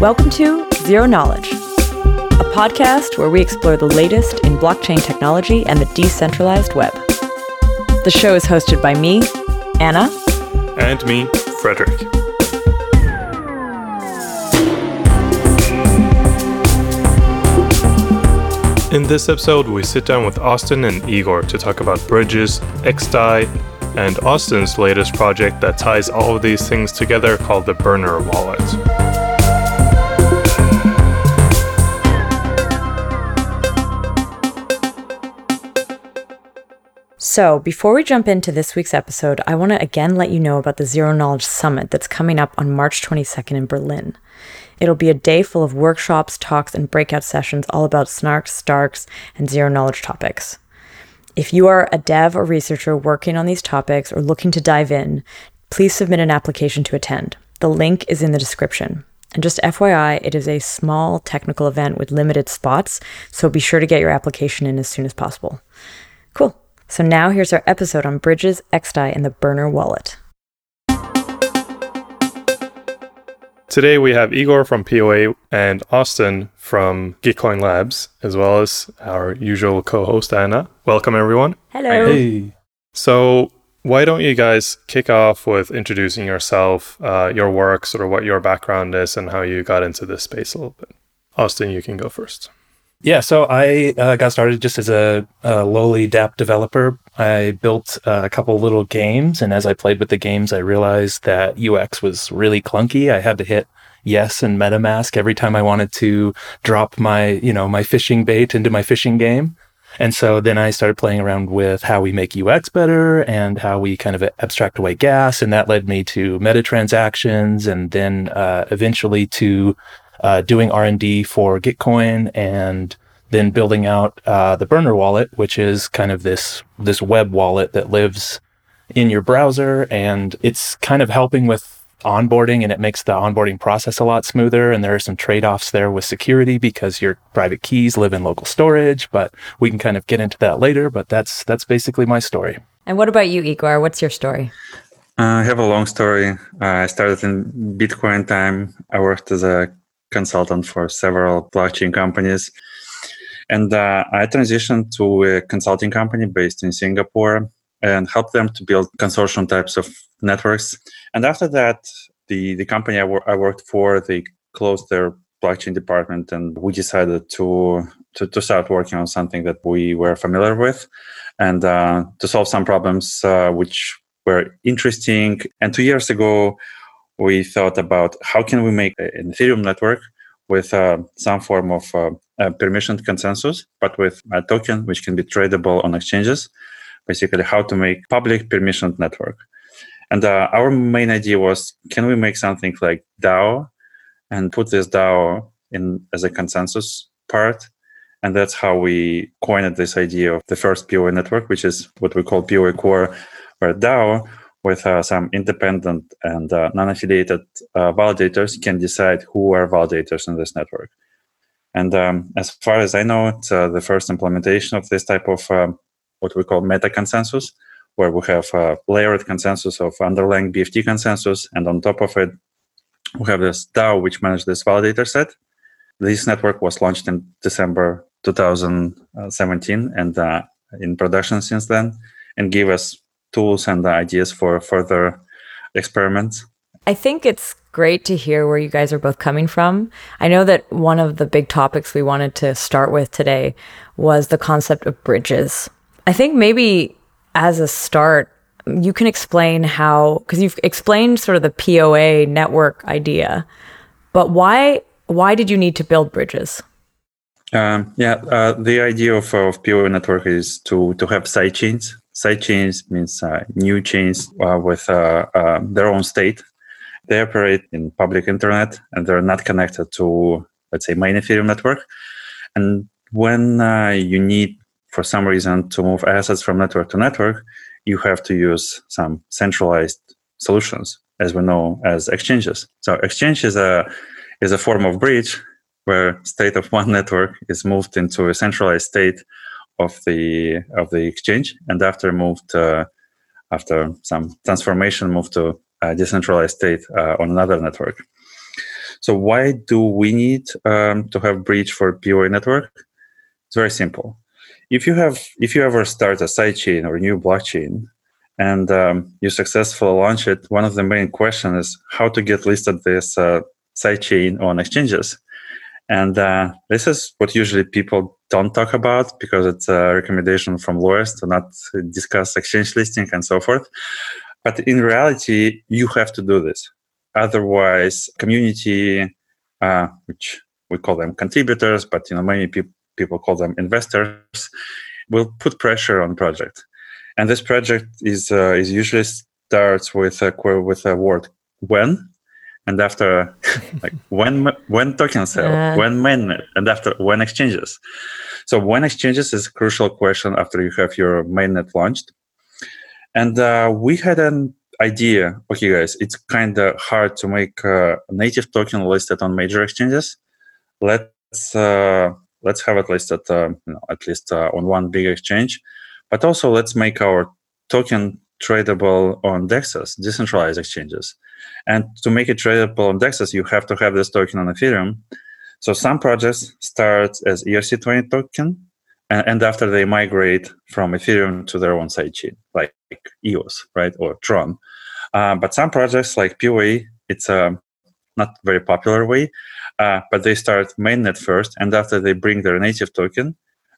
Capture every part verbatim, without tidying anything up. Welcome to Zero Knowledge, a podcast where we explore the latest in blockchain technology and the decentralized web. The show is hosted by me, Anna. And me, Frederick. In this episode, we sit down with Austin and Igor to talk about bridges, X D A I, and Austin's latest project that ties all of these things together called the Burner Wallet. So, before we jump into this week's episode, I want to again let you know about the Zero Knowledge Summit that's coming up on March twenty-second in Berlin. It'll be a day full of workshops, talks, and breakout sessions all about snarks, starks, and zero knowledge topics. If you are a dev or researcher working on these topics or looking to dive in, please submit an application to attend. The link is in the description. And just F Y I, it is a small technical event with limited spots, so be sure to get your application in as soon as possible. Cool. So now here's our episode on bridges, X D A I, and the Burner Wallet. Today we have Igor from P O A and Austin from Gitcoin Labs, as well as our usual co-host, Anna. Welcome, everyone. Hello. Hey. So why don't you guys kick off with introducing yourself, uh, your work, sort of what your background is, and how you got into this space a little bit. Austin, you can go first. Yeah, so I uh, got started just as a, a lowly dApp developer. I built uh, a couple little games, and as I played with the games, I realized that U X was really clunky. I had to hit yes in MetaMask every time I wanted to drop my, you know, my fishing bait into my fishing game. And so then I started playing around with how we make U X better and how we kind of abstract away gas, and that led me to metatransactions, and then uh, eventually to Uh, doing R and D for Gitcoin, and then building out uh, the Burner Wallet, which is kind of this this web wallet that lives in your browser, and it's kind of helping with onboarding, and it makes the onboarding process a lot smoother. And there are some trade-offs there with security because your private keys live in local storage, but we can kind of get into that later. But that's that's basically my story. And what about you, Igor? What's your story? Uh, I have a long story. Uh, I started in Bitcoin time. I worked as a consultant for several blockchain companies. And uh, I transitioned to a consulting company based in Singapore and helped them to build consortium types of networks. And after that, the, the company I, wor- I worked for, they closed their blockchain department, and we decided to, to, to start working on something that we were familiar with and uh, to solve some problems uh, which were interesting. And two years ago, we thought about how can we make an Ethereum network with uh, some form of uh, a permissioned consensus, but with a token which can be tradable on exchanges, basically how to make public permissioned network. And uh, our main idea was, can we make something like DAO and put this DAO in as a consensus part? And that's how we coined this idea of the first P O A network, which is what we call P O A Core, where DAO with uh, some independent and uh, non-affiliated uh, validators can decide who are validators in this network. And um, as far as I know, it's uh, the first implementation of this type of um, what we call meta-consensus, where we have a layered consensus of underlying B F T consensus, and on top of it, we have this DAO which manages this validator set. This network was launched in December twenty seventeen and uh, in production since then, and gave us tools and ideas for further experiments. I think it's great to hear where you guys are both coming from. I know that one of the big topics we wanted to start with today was the concept of bridges. I think maybe as a start, you can explain how, because you've explained sort of the P O A network idea, but why why did you need to build bridges? Um, yeah, uh, the idea of, of P O A network is to, to have sidechains. Sidechains means uh, new chains uh, with uh, uh, their own state. They operate in public internet, and they're not connected to, let's say, main Ethereum network. And when uh, you need, for some reason, to move assets from network to network, you have to use some centralized solutions, as we know as exchanges. So exchange is a, is a form of bridge where state of one network is moved into a centralized state of the of the exchange, and after moved uh, after some transformation moved to a decentralized state uh, on another network. So why do we need um, to have bridge for P O A network? It's very simple. If you have, if you ever start a sidechain or a new blockchain and um, you successfully launch it, one of the main questions is how to get listed this uh, sidechain on exchanges. And uh, this is what usually people don't talk about because it's a recommendation from lawyers to not discuss exchange listing and so forth. But in reality, you have to do this. Otherwise, community, uh, which we call them contributors, but you know many people people call them investors, will put pressure on project. And this project is uh, is usually starts with a with a word when, and after like when when token sale, uh. when mainnet, and after when exchanges. So when exchanges is a crucial question after you have your mainnet launched. And uh, we had an idea, okay guys, it's kind of hard to make a native token listed on major exchanges. Let's uh, let's have it listed uh, you know, at least uh, on one big exchange, but also let's make our token tradable on D E Xs, decentralized exchanges. And to make it tradable on D E Xs, you have to have this token on Ethereum. So some projects start as E R C twenty token, and after they migrate from Ethereum to their own sidechain, like E O S, right, or Tron. Uh, but some projects like P O A, it's a not very popular way, uh, but they start mainnet first, and after they bring their native token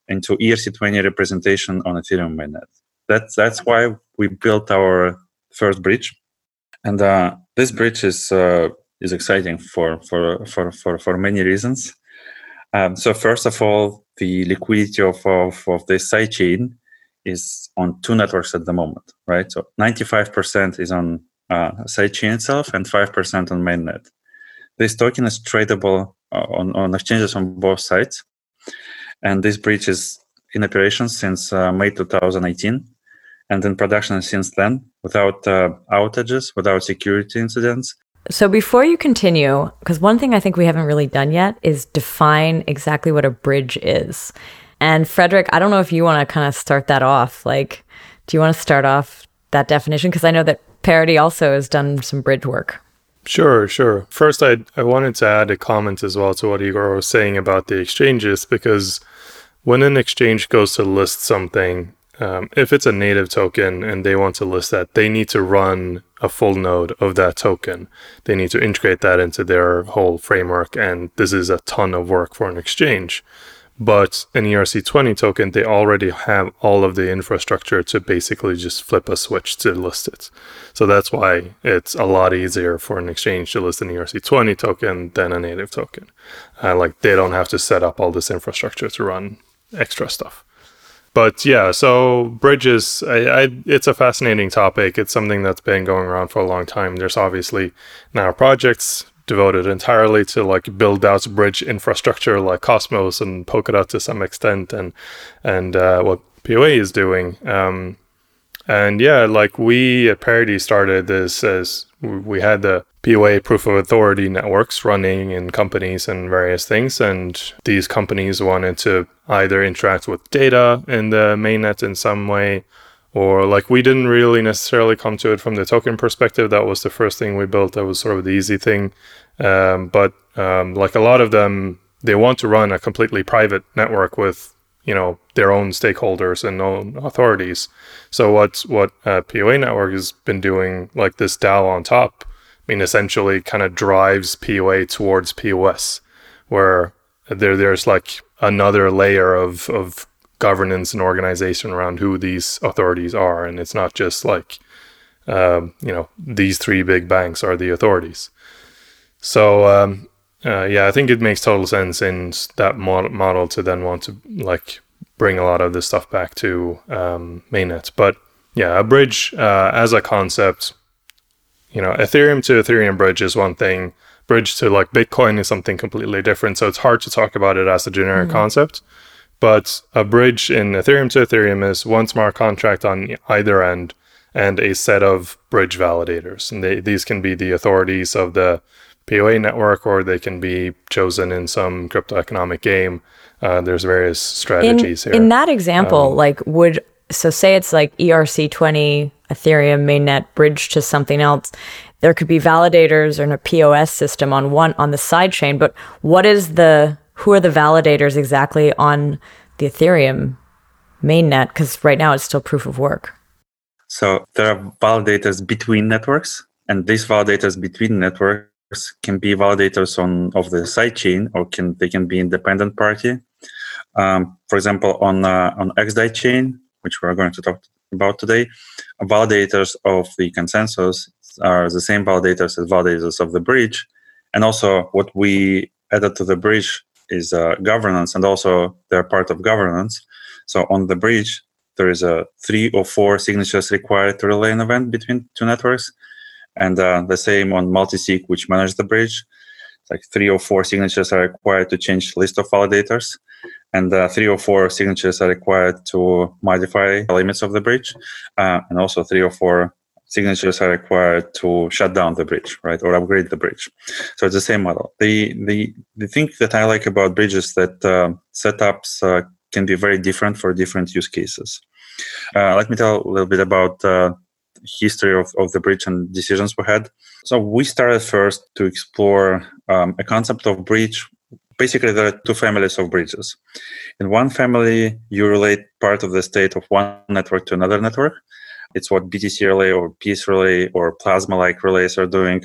into E R C twenty representation on Ethereum mainnet. That's that's why we built our first bridge, and uh, this bridge is uh, is exciting for for for for for many reasons. Um, so first of all, the liquidity of, of, of this sidechain is on two networks at the moment, right? So ninety-five percent is on uh, sidechain itself and five percent on mainnet. This token is tradable on, on exchanges on both sides. And this bridge is in operation since uh, May twenty eighteen and in production since then without uh, outages, without security incidents. So before you continue, because one thing I think we haven't really done yet is define exactly what a bridge is. And Frederick, I don't know if you want to kind of start that off. Like, do you want to start off that definition? Because I know that Parity also has done some bridge work. Sure, sure. First, I I wanted to add a comment as well to what Igor was saying about the exchanges, because when an exchange goes to list something, Um, if it's a native token and they want to list that, they need to run a full node of that token. They need to integrate that into their whole framework, and this is a ton of work for an exchange. But an E R C twenty token, they already have all of the infrastructure to basically just flip a switch to list it. So that's why it's a lot easier for an exchange to list an E R C twenty token than a native token. Uh, like they don't have to set up all this infrastructure to run extra stuff. But yeah, so bridges, I, I, it's a fascinating topic. It's something that's been going around for a long time. There's obviously now projects devoted entirely to like build out bridge infrastructure like Cosmos and Polkadot to some extent, and and uh, what P O A is doing. Um, and yeah, like we at Parity started this as we had the P O A proof of authority networks running in companies and various things. And these companies wanted to either interact with data in the mainnet in some way, or like we didn't really necessarily come to it from the token perspective. That was the first thing we built. That was sort of the easy thing. Um, but um, like a lot of them, they want to run a completely private network with, you know, their own stakeholders and own authorities. So what's what uh, P O A network has been doing, like this DAO on top, I mean, essentially kind of drives P O A towards P O S, where there there's like another layer of, of governance and organization around who these authorities are. And it's not just like, um, you know, these three big banks are the authorities. So, um, uh, yeah, I think it makes total sense in that mod- model to then want to like bring a lot of this stuff back to um, mainnet. But yeah, a bridge uh, as a concept, you know, Ethereum to Ethereum bridge is one thing. Bridge to like Bitcoin is something completely different. So it's hard to talk about it as a generic mm-hmm. concept. But a bridge in Ethereum to Ethereum is one smart contract on either end and a set of bridge validators. And they, these can be the authorities of the P O A network, or they can be chosen in some crypto economic game. Uh, there's various strategies in, here. In that example, um, like would so say it's like E R C twenty, Ethereum mainnet bridge to something else. There could be validators or a P O S system on one on the side chain, but what is the who are the validators exactly on the Ethereum mainnet? Because right now it's still proof of work. So there are validators between networks, and these validators between networks can be validators on of the side chain, or can they can be independent party. Um, for example, on uh, on X D A I chain, which we're going to talk about today, validators of the consensus are the same validators as validators of the bridge. And also what we added to the bridge is uh, governance, and also they're part of governance. So on the bridge, there is a uh, three or four signatures required to relay an event between two networks. And uh, the same on Multisig, which manages the bridge. It's like three or four signatures are required to change list of validators. And uh, three or four signatures are required to modify the limits of the bridge. Uh, and also three or four signatures are required to shut down the bridge, right? Or upgrade the bridge. So it's the same model. The the, the thing that I like about bridges is that uh, setups uh, can be very different for different use cases. Uh, let me tell a little bit about uh, history of, of the bridge and decisions we had. So we started first to explore um, a concept of bridge. Basically, there are two families of bridges. In one family, you relate part of the state of one network to another network. It's what B T C relay or Peace relay or Plasma-like relays are doing.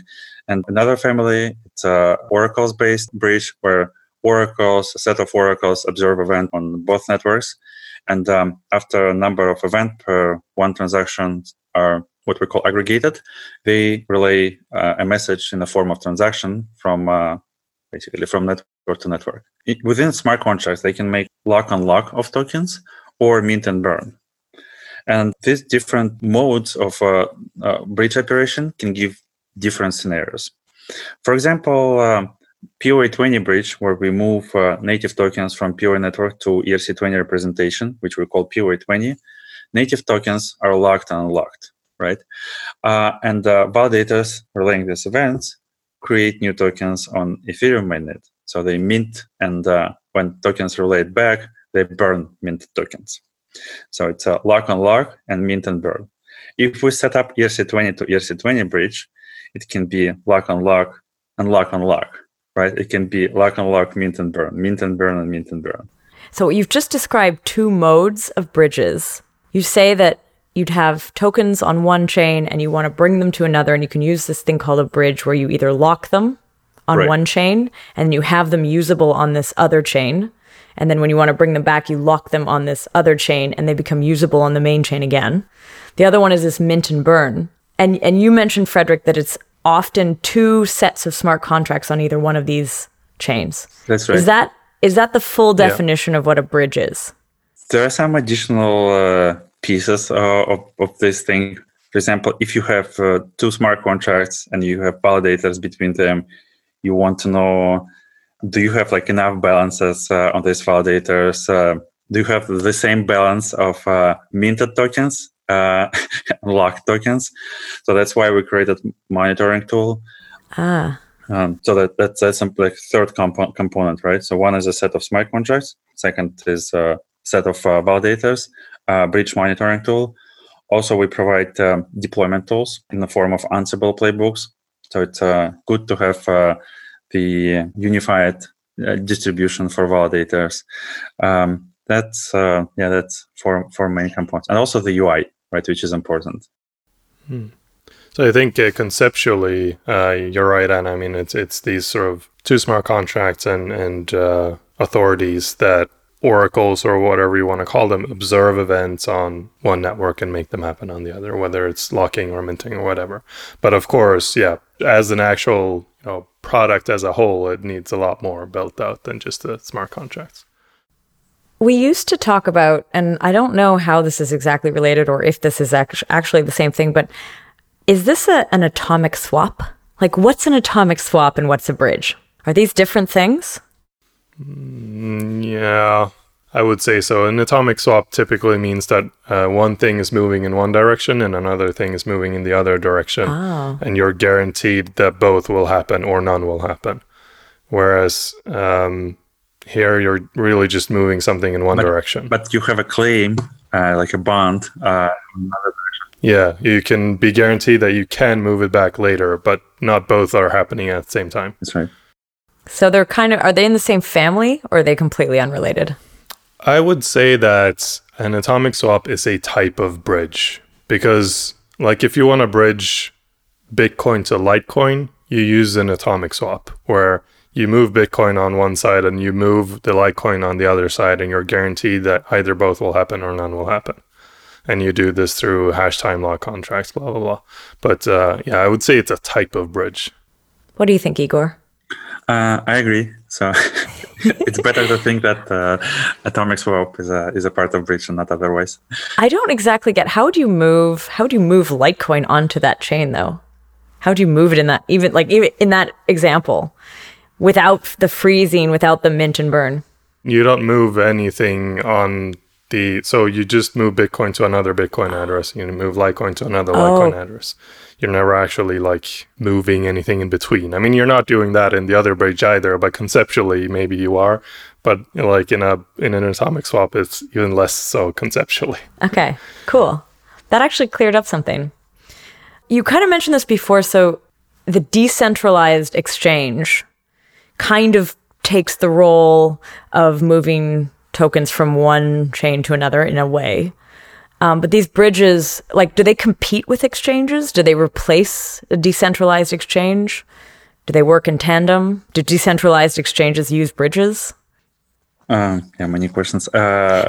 And another family, it's a oracles-based bridge where oracles, a set of oracles, observe event on both networks. And um, after a number of events per one transaction are what we call aggregated, they relay uh, a message in the form of transaction from uh, basically from network to network. It, within smart contracts, they can make lock and lock of tokens or mint and burn. And these different modes of uh, uh, bridge operation can give different scenarios. For example, uh, P O A twenty bridge, where we move uh, native tokens from P O A network to E R C twenty representation, which we call P O A twenty, native tokens are locked and unlocked, right? Uh, and uh, validators relaying these events create new tokens on Ethereum mainnet. So they mint, and uh, when tokens relate back, they burn minted tokens. So it's a lock on lock and mint and burn. If we set up E R C twenty to E R C twenty bridge, it can be lock on lock and lock on lock, right? It can be lock on lock, mint and burn, mint and burn, and mint and burn. So you've just described two modes of bridges. You say that you'd have tokens on one chain and you want to bring them to another, and you can use this thing called a bridge where you either lock them on right. one chain and you have them usable on this other chain. And then when you want to bring them back, you lock them on this other chain and they become usable on the main chain again. The other one is this mint and burn. And and you mentioned, Frederick, that it's often two sets of smart contracts on either one of these chains. That's right. Is that is that the full definition yeah. of what a bridge is? There are some additional uh, pieces uh, of, of this thing. For example, if you have uh, two smart contracts and you have validators between them, you want to know, do you have like enough balances uh, on these validators? Uh, do you have the same balance of uh, minted tokens, uh, unlocked tokens? So that's why we created monitoring tool. Ah. Um, so that that's, that's some like third comp- component, right? So one is a set of smart contracts. Second is a set of uh, validators, uh, bridge monitoring tool. Also, we provide um, deployment tools in the form of Ansible playbooks. So it's uh, good to have Uh, the unified uh, distribution for validators. Um, that's, uh, yeah, that's four, four main components. And also the U I, right, which is important. Hmm. So I think uh, conceptually, uh, you're right, Anna. I mean, it's it's these sort of two smart contracts and, and uh, authorities that oracles or whatever you want to call them, observe events on one network and make them happen on the other, whether it's locking or minting or whatever. But of course, yeah, as an actual you know, product as a whole, it needs a lot more built out than just the smart contracts. We used to talk about, and I don't know how this is exactly related or if this is act- actually the same thing, but is this a, an atomic swap? Like, what's an atomic swap and what's a bridge? Are these different things? Mm, yeah, I would say so. An atomic swap typically means that uh, one thing is moving in one direction and another thing is moving in the other direction. Oh. And you're guaranteed that both will happen or none will happen. Whereas um, here you're really just moving something in one but, direction. But you have a claim uh, uh, like a bond. Uh, another yeah, you can be guaranteed that you can move it back later, but not both are happening at the same time. That's right. So they're kind of, are they in the same family or are they completely unrelated? I would say that an atomic swap is a type of bridge because, like, if you want to bridge Bitcoin to Litecoin, you use an atomic swap where you move Bitcoin on one side and you move the Litecoin on the other side, and you're guaranteed that either both will happen or none will happen. And you do this through hash time lock contracts, blah, blah, blah. But uh, yeah, I would say it's a type of bridge. What do you think, Igor? Uh, I agree. So it's better to think that uh, atomic swap is a is a part of bridge and not otherwise. I don't exactly get how do you move how do you move Litecoin onto that chain though? How do you move it in that even like even in that example without the freezing, without the mint and burn? You don't move anything on the so you just move Bitcoin to another Bitcoin address. You move Litecoin to another oh. Litecoin address. You're never actually like moving anything in between. I mean, you're not doing that in the other bridge either, but conceptually maybe you are. But like in a in an atomic swap, it's even less so conceptually. Okay, cool. That actually cleared up something. You kind of mentioned this before. So the decentralized exchange kind of takes the role of moving tokens from one chain to another in a way. Um, but these bridges, like, do they compete with exchanges? Do they replace a decentralized exchange? Do they work in tandem? Do decentralized exchanges use bridges? Um, yeah, many questions. Uh,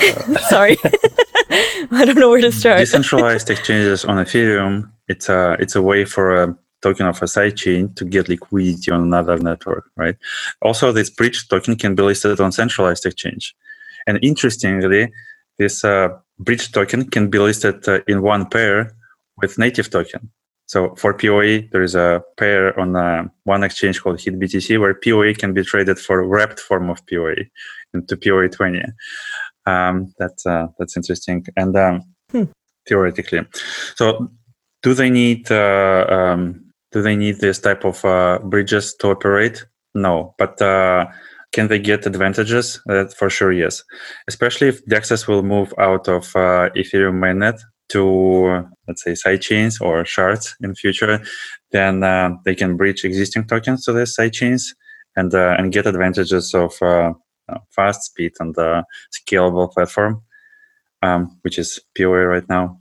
Sorry. I don't know where to start. Decentralized exchanges on Ethereum, it's a, it's a way for a token of a sidechain to get liquidity on another network, right? Also, this bridge token can be listed on centralized exchange. And interestingly, this... Uh, bridge token can be listed uh, in one pair with native token. So for P O A, there is a pair on uh, one exchange called HitBTC where P O A can be traded for wrapped form of P O A into P O A twenty. Um, that's uh, that's interesting. And um, hmm. theoretically, so do they need uh, um, do they need this type of uh, bridges to operate? No, but. Uh, Can they get advantages? Uh, for sure, yes. Especially if D E Xs will move out of uh, Ethereum mainnet to, uh, let's say, sidechains or shards in future, then uh, they can bridge existing tokens to the sidechains and uh, and get advantages of uh, fast speed and uh, scalable platform, um, which is P O A right now.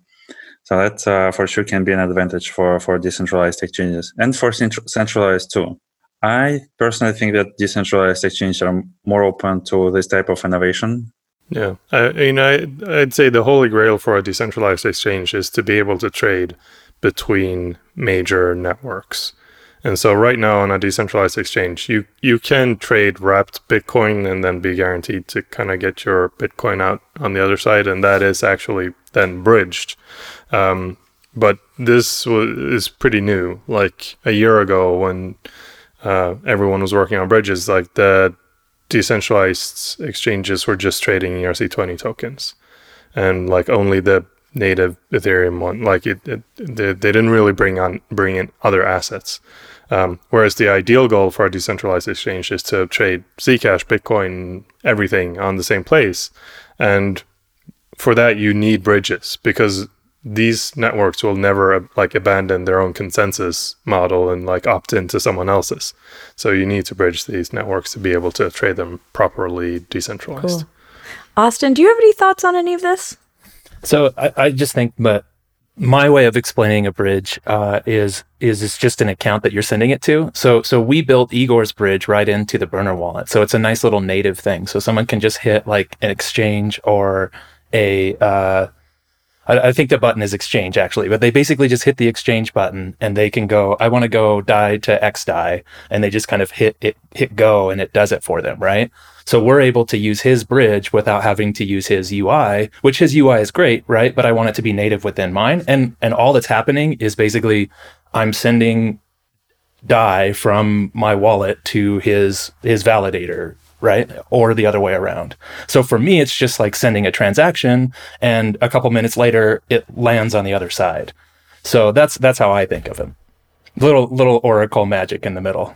So that uh, for sure can be an advantage for, for decentralized exchanges and for cent- centralized too. I personally think that decentralized exchanges are more open to this type of innovation. Yeah, I mean, I, I'd say the holy grail for a decentralized exchange is to be able to trade between major networks. And so right now on a decentralized exchange, you, you can trade wrapped Bitcoin and then be guaranteed to kind of get your Bitcoin out on the other side. And that is actually then bridged. Um, but this w- is pretty new. Like a year ago when... Uh, everyone was working on bridges, like the decentralized exchanges were just trading E R C twenty tokens and like only the native Ethereum one, like it, it they, they didn't really bring on bring in other assets. Um, whereas the ideal goal for a decentralized exchange is to trade Zcash, Bitcoin, everything on the same place. And for that, you need bridges because these networks will never like abandon their own consensus model and like opt into someone else's. So you need to bridge these networks to be able to trade them properly decentralized. Cool. Austin, do you have any thoughts on any of this? So I, I just think that my way of explaining a bridge uh, is is it's just an account that you're sending it to. So so we built Igor's bridge right into the Burner wallet. So it's a nice little native thing. So someone can just hit like an exchange or a... Uh, I think the button is exchange actually, but they basically just hit the exchange button and they can go, I want to go die to X die. And they just kind of hit it, hit go and it does it for them. Right. So we're able to use his bridge without having to use his U I, which his U I is great. Right. But I want it to be native within mine. And, and all that's happening is basically I'm sending die from my wallet to his, his validator. Right? Or the other way around. So for me, it's just like sending a transaction and a couple minutes later, it lands on the other side. So that's that's how I think of it. Little little Oracle magic in the middle.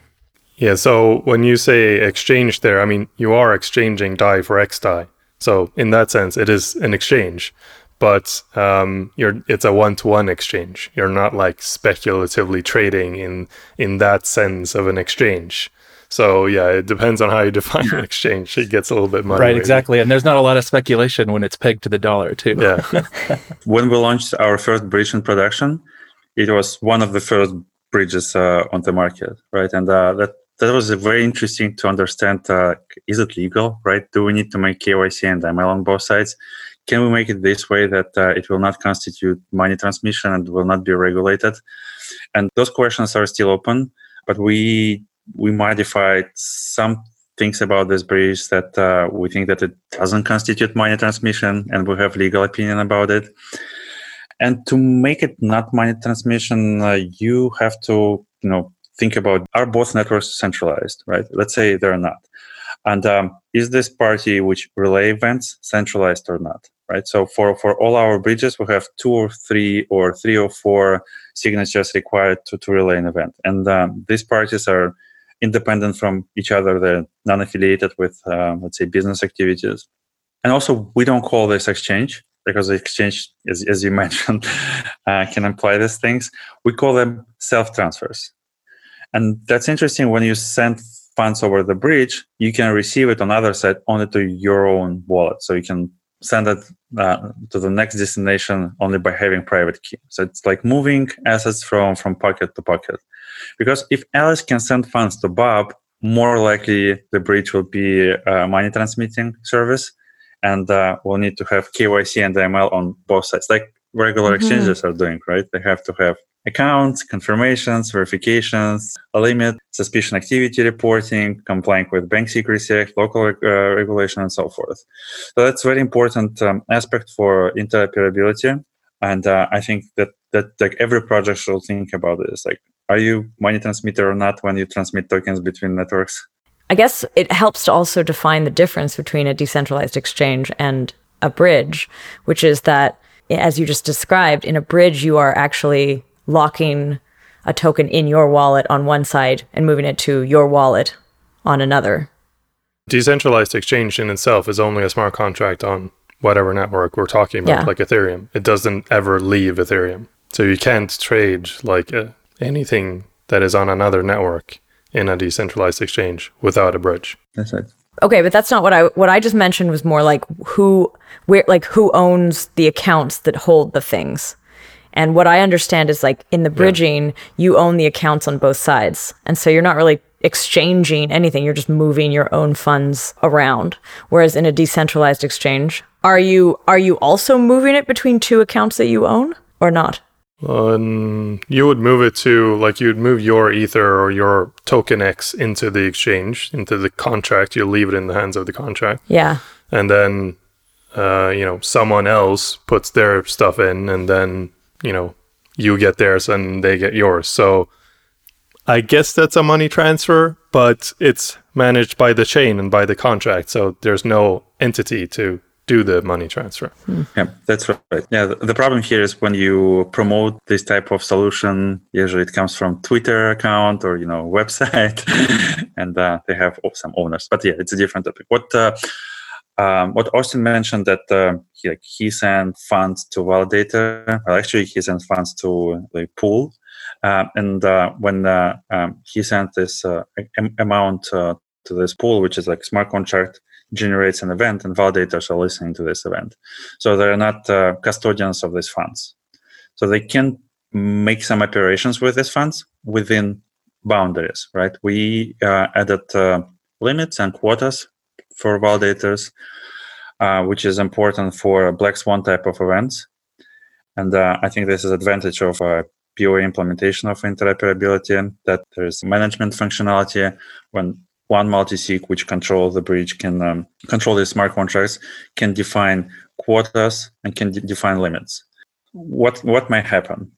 Yeah. So when you say exchange there, I mean, you are exchanging D A I for X D A I. So in that sense, it is an exchange. but um, you're it's a one-to-one exchange. You're not like speculatively trading in in that sense of an exchange. So yeah, it depends on how you define an exchange. It gets a little bit money. Right, exactly. And there's not a lot of speculation when it's pegged to the dollar too. Yeah. When we launched our first bridge in production, it was one of the first bridges uh, on the market, right? And uh, that that was very interesting to understand. Uh, is it legal, right? Do we need to make K Y C and M L on both sides? Can we make it this way that uh, it will not constitute money transmission and will not be regulated? And those questions are still open, but we... we modified some things about this bridge that uh, we think that it doesn't constitute money transmission, and we have legal opinion about it. And to make it not money transmission, uh, you have to, you know, think about, are both networks centralized, right? Let's say they're not. And um, is this party which relay events centralized or not, right? So for, for all our bridges, we have two or three or three or four signatures required to, to relay an event. And um, these parties are independent from each other. They're non-affiliated with, um, let's say, business activities. And also, we don't call this exchange because the exchange, as, as you mentioned, uh, can imply these things. We call them self-transfers. And that's interesting. When you send funds over the bridge, you can receive it on the other side only to your own wallet. So you can send it uh, to the next destination only by having private key. So it's like moving assets from, from pocket to pocket. Because if Alice can send funds to Bob, more likely the bridge will be a money transmitting service, and uh, we'll need to have K Y C and M L on both sides, like regular mm-hmm. exchanges are doing, right? They have to have accounts, confirmations, verifications, a limit, suspicion activity reporting, complying with Bank Secrecy Act, local uh, regulation, and so forth. So that's a very important um, aspect for interoperability. And uh, I think that, that like every project should think about this. Like, are you money transmitter or not when you transmit tokens between networks? I guess it helps to also define the difference between a decentralized exchange and a bridge, which is that, as you just described, in a bridge, you are actually locking a token in your wallet on one side and moving it to your wallet on another. Decentralized exchange in itself is only a smart contract on whatever network we're talking about, yeah. like Ethereum. It doesn't ever leave Ethereum. So you can't trade like a, anything that is on another network in a decentralized exchange without a bridge. That's right. Okay, but that's not what I what I just mentioned was more like who where like who owns the accounts that hold the things. And what I understand is like in the bridging, yeah. you own the accounts on both sides. And so you're not really exchanging anything. You're just moving your own funds around. Whereas in a decentralized exchange, are you are you also moving it between two accounts that you own or not? Um, you would move it to, like you'd move your Ether or your token X into the exchange, into the contract. You leave it in the hands of the contract. Yeah. And then, uh, you know, someone else puts their stuff in and then, you know, you get theirs and they get yours. So I guess that's a money transfer, but it's managed by the chain and by the contract. So there's no entity to do the money transfer. Hmm. Yeah, that's right. Yeah, the problem here is when you promote this type of solution, usually it comes from Twitter account or, you know, website, and uh, they have some owners. But yeah, it's a different topic. What uh, Um, what Austin mentioned that uh, he, like, he sent funds to validator, well, actually he sent funds to the like, pool. Uh, and uh, when uh, um, he sent this uh, am- amount uh, to this pool, which is like smart contract, generates an event and validators are listening to this event. So they're not uh, custodians of these funds. So they can make some operations with these funds within boundaries, right? We uh, added uh, limits and quotas for validators, uh, which is important for Black Swan type of events. And uh, I think this is advantage of uh, P O A implementation of interoperability, that there is management functionality when one multisig, which controls the bridge, can um, control the smart contracts, can define quotas and can de- define limits. What, what may happen?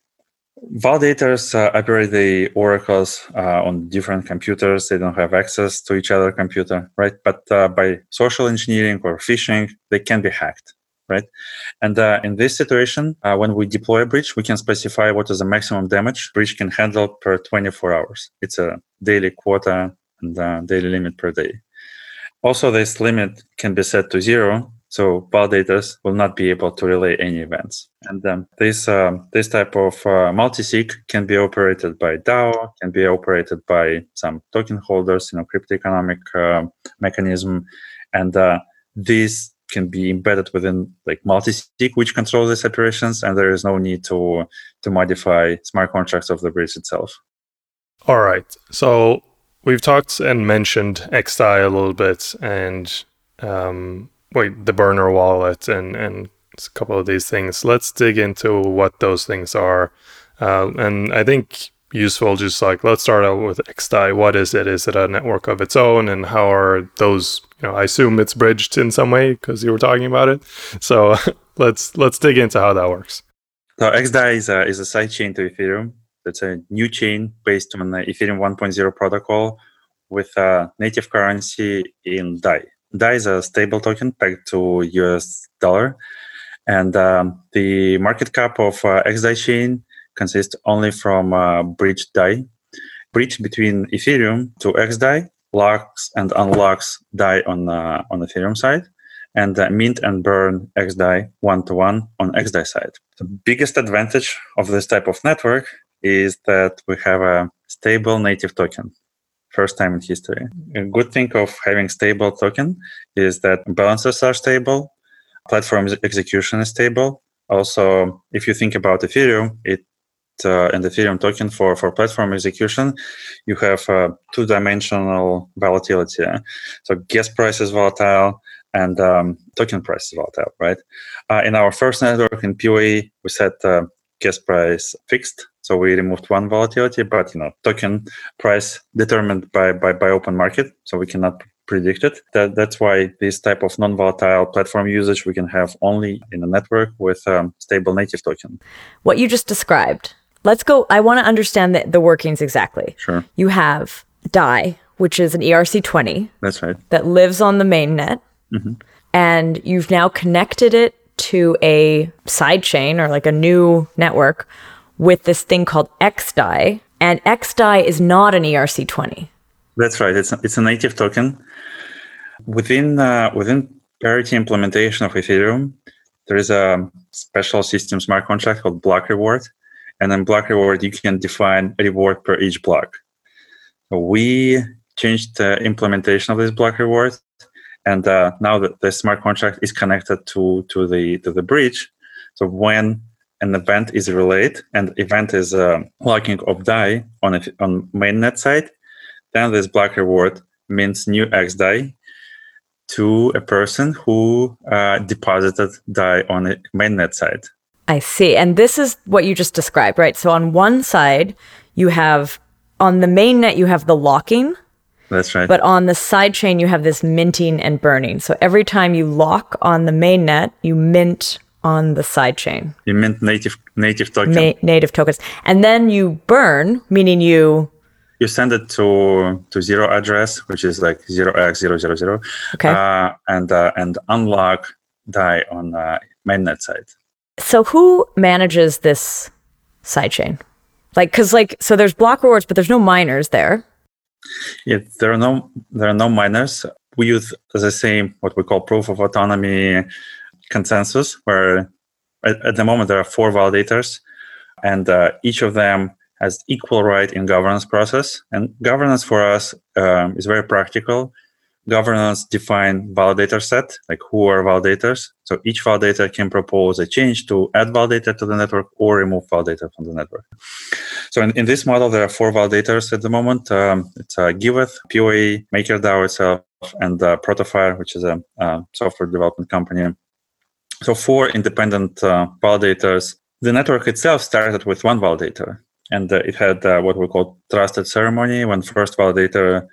Validators uh, operate the oracles uh, on different computers. They don't have access to each other computer, right? But uh, by social engineering or phishing, they can be hacked, right? And uh, in this situation, uh, when we deploy a bridge, we can specify what is the maximum damage bridge can handle per twenty-four hours. It's a daily quota and uh, daily limit per day. Also, this limit can be set to zero. So validators will not be able to relay any events. And um, this um, this type of uh, multisig can be operated by DAO, can be operated by some token holders, you know, cryptoeconomic uh, mechanism, and uh, this can be embedded within like multisig, which controls these operations, and there is no need to to modify smart contracts of the bridge itself. All right. So we've talked and mentioned X D A I a little bit, and um, wait, the burner wallet and, and a couple of these things. Let's dig into what those things are. Uh, and I think useful, just like, let's start out with X D A I. What is it? Is it a network of its own? And how are those, you know, I assume it's bridged in some way because you were talking about it. So let's let's dig into how that works. So X D A I is a, is a sidechain to Ethereum. It's a new chain based on the Ethereum one point oh protocol with a native currency in D A I. D A I is a stable token pegged to U S dollar, and um, the market cap of uh, X D A I chain consists only from uh, bridge D A I. Bridge between Ethereum to X D A I locks and unlocks D A I on uh, on Ethereum side, and uh, mint and burn X D A I one to one on X D A I side. The biggest advantage of this type of network is that we have a stable native token. First time in history. A good thing of having stable token is that balances are stable, platform execution is stable. Also, if you think about Ethereum, it uh, and Ethereum token for, for platform execution, you have uh, two-dimensional volatility. So gas price is volatile and um, token price is volatile, right? Uh, in our first network in P O E, we set uh, gas price fixed. So we removed one volatility, but, you know, token price determined by, by, by open market. So we cannot predict it. That, that's why this type of non-volatile platform usage we can have only in a network with um, stable native token. What you just described, let's go. I want to understand the, the workings exactly. Sure. You have D A I, which is an E R C twenty. That's right. That lives on the mainnet. Mm-hmm. And you've now connected it to a sidechain or like a new network with this thing called X D A I, and X D A I is not an E R C twenty. That's right. It's a, it's a native token. Within uh, within parity implementation of Ethereum, there is a special system smart contract called block reward, and then block reward you can define a reward per each block. We changed the implementation of this block reward, and uh, now that the smart contract is connected to to the to the bridge, so when an event is relayed, and event is uh, locking of D A I on a, on mainnet side, then this block reward mints new X D A I to a person who uh, deposited D A I on a mainnet side. I see. And this is what you just described, right? So on one side, you have, on the mainnet, you have the locking. That's right. But on the sidechain, you have this minting and burning. So every time you lock on the mainnet, you mint on the sidechain. You mint native native token. Ma- native tokens. And then you burn, meaning you... You send it to to zero address, which is like zero x zero zero zero. Okay. Uh, and, uh, and unlock D A I on the uh, mainnet side. So who manages this sidechain? Like, because like, so there's block rewards, but there's no miners there. Yeah, there are no, there are no miners. We use the same, what we call proof of autonomy consensus, where at, at the moment there are four validators, and uh, each of them has equal right in governance process. And governance for us um, is very practical. Governance define validator set, like who are validators. So each validator can propose a change to add validator to the network or remove validator from the network. So in, in this model, there are four validators at the moment. Um, it's uh, Giveth, P O E, MakerDAO itself, and uh, Protofire, which is a uh, software development company. So four independent uh, validators. The network itself started with one validator, and uh, it had uh, what we call trusted ceremony, when first validator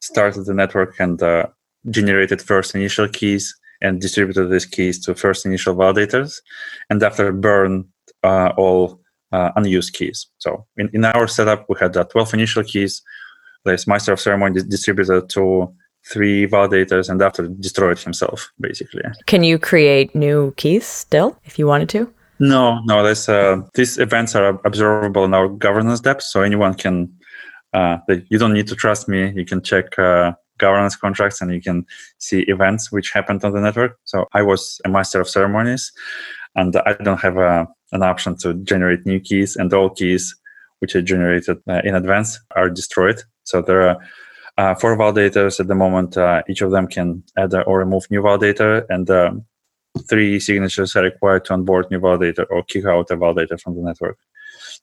started the network and uh, generated first initial keys and distributed these keys to first initial validators, and after burned uh, all uh, unused keys. So in, in our setup, we had uh, twelve initial keys. This master of ceremony is distributed to three validators, and after destroyed himself, basically. Can you create new keys still if you wanted to? No, no. This, uh, these events are observable in our governance dApps, so anyone can... Uh, you don't need to trust me. You can check uh, governance contracts, and you can see events which happened on the network. So I was a master of ceremonies, and I don't have a, an option to generate new keys, and all keys which are generated uh, in advance are destroyed. So there are uh, four validators at the moment. Uh, each of them can add or remove new validator, and um, three signatures are required to onboard new validator or kick out a validator from the network.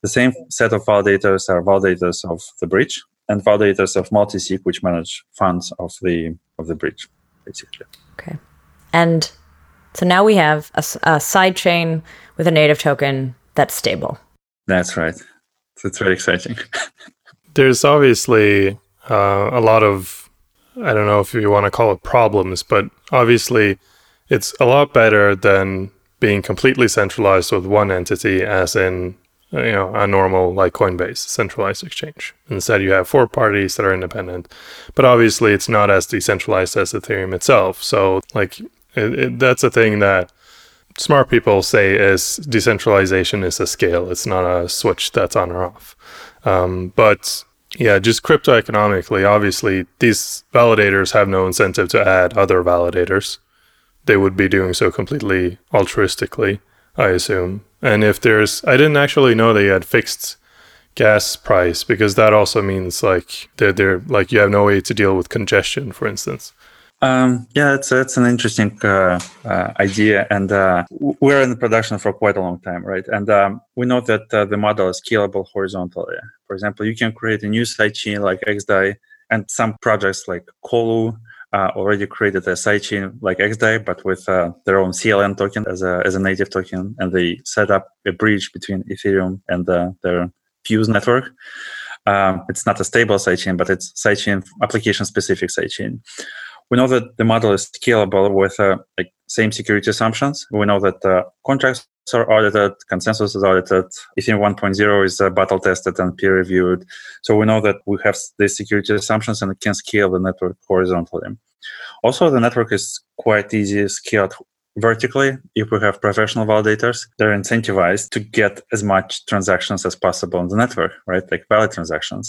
The same set of validators are validators of the bridge and validators of multisig, which manage funds of the of the bridge, basically. Okay. And so now we have a, a sidechain with a native token that's stable. That's right. So it's very exciting. There's obviously uh, a lot of, I don't know if you want to call it problems, but obviously it's a lot better than being completely centralized with one entity, as in, you know, a normal like Coinbase centralized exchange. Instead, you have four parties that are independent, but obviously it's not as decentralized as Ethereum itself. So like it, it, that's a thing that smart people say is decentralization is a scale. It's not a switch that's on or off. Um, but yeah, just crypto economically, obviously these validators have no incentive to add other validators. They would be doing so completely altruistically, I assume. And if there's, I didn't actually know they had fixed gas price, because that also means like they're, they're like you have no way to deal with congestion, for instance. Um, yeah, it's it's an interesting uh, uh, idea, and uh, we're in production for quite a long time, right? And um, we know that uh, the model is scalable horizontally. For example, you can create a new sidechain like X D A I, and some projects like Kolu Uh, already created a sidechain like X D A I, but with uh, their own C L N token as a as a native token, and they set up a bridge between Ethereum and uh, their Fuse network. Um, it's not a stable sidechain, but it's sidechain application specific sidechain. We know that the model is scalable with uh, like same security assumptions. We know that uh, contracts are audited, consensus is audited, Ethereum one point oh is uh, battle tested and peer reviewed. So we know that we have these security assumptions and it can scale the network horizontally. Also, the network is quite easy scaled vertically. If we have professional validators, they're incentivized to get as much transactions as possible on the network, right? Like valid transactions.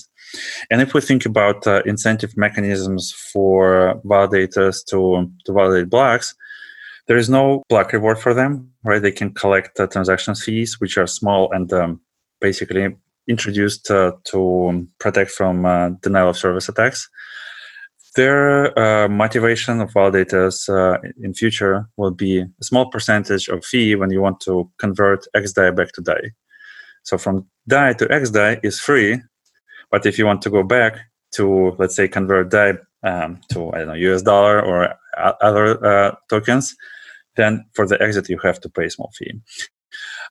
And if we think about uh, incentive mechanisms for validators to, to validate blocks, there is no block reward for them, right? They can collect uh, transaction fees, which are small and um, basically introduced uh, to protect from uh, denial of service attacks. Their uh, motivation of validators uh, in future will be a small percentage of fee when you want to convert X D A I back to D A I. So from D A I to X D A I is free, but if you want to go back to, let's say, convert D A I um, to, I don't know, U S dollar or other uh, tokens, then for the exit you have to pay a small fee.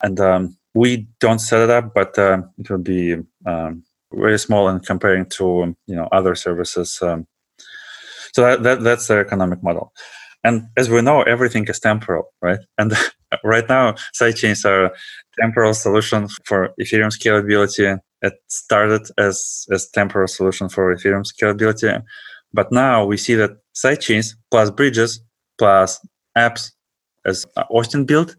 And um, we don't set it up, but uh, it will be um, very small in comparing to, you know, other services. Um, so that, that that's the economic model. And as we know, everything is temporal, right? And right now, sidechains are a temporal solution for Ethereum scalability. It started as a temporal solution for Ethereum scalability. But now we see that sidechains plus bridges plus apps, as Austin built,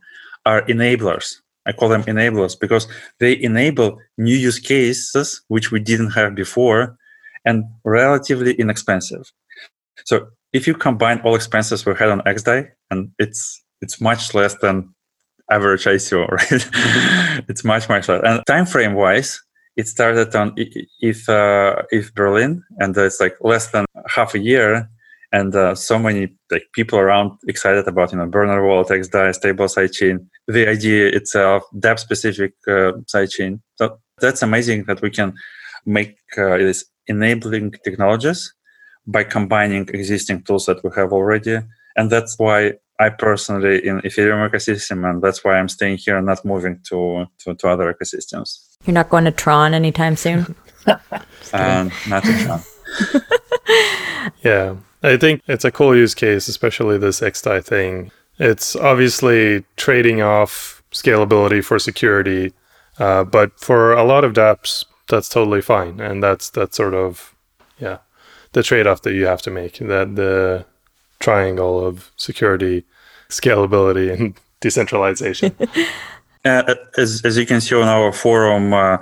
are enablers. I call them enablers because they enable new use cases which we didn't have before and relatively inexpensive. So if you combine all expenses we had on X D A I, and it's it's much less than average I C O, right? It's much, much less. And time frame wise, it started on if uh, if Berlin, and it's like less than half a year, and uh, so many like people around excited about, you know, Burner Wallet, X D A I, stable sidechain, the idea itself, dApp specific uh, sidechain. So that's amazing that we can make uh, these enabling technologies by combining existing tools that we have already. And that's why I personally in Ethereum ecosystem, and that's why I'm staying here and not moving to, to, to other ecosystems. You're not going to Tron anytime soon? um, not to Tron. Yeah, I think it's a cool use case, especially this X D A I thing. It's obviously trading off scalability for security, uh, but for a lot of dApps, that's totally fine. And that's that's sort of, yeah, the trade-off that you have to make, that the triangle of security, scalability, and decentralization. uh, as as you can see on our forum, uh,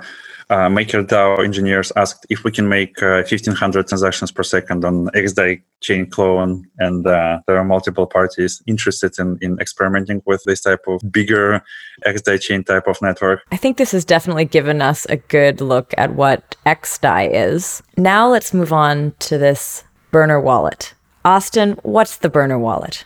uh, MakerDAO engineers asked if we can make uh, fifteen hundred transactions per second on X DAI chain clone, and uh, there are multiple parties interested in, in experimenting with this type of bigger X DAI chain type of network. I think this has definitely given us a good look at what X DAI is. Now let's move on to this burner wallet. Austin, what's the burner wallet?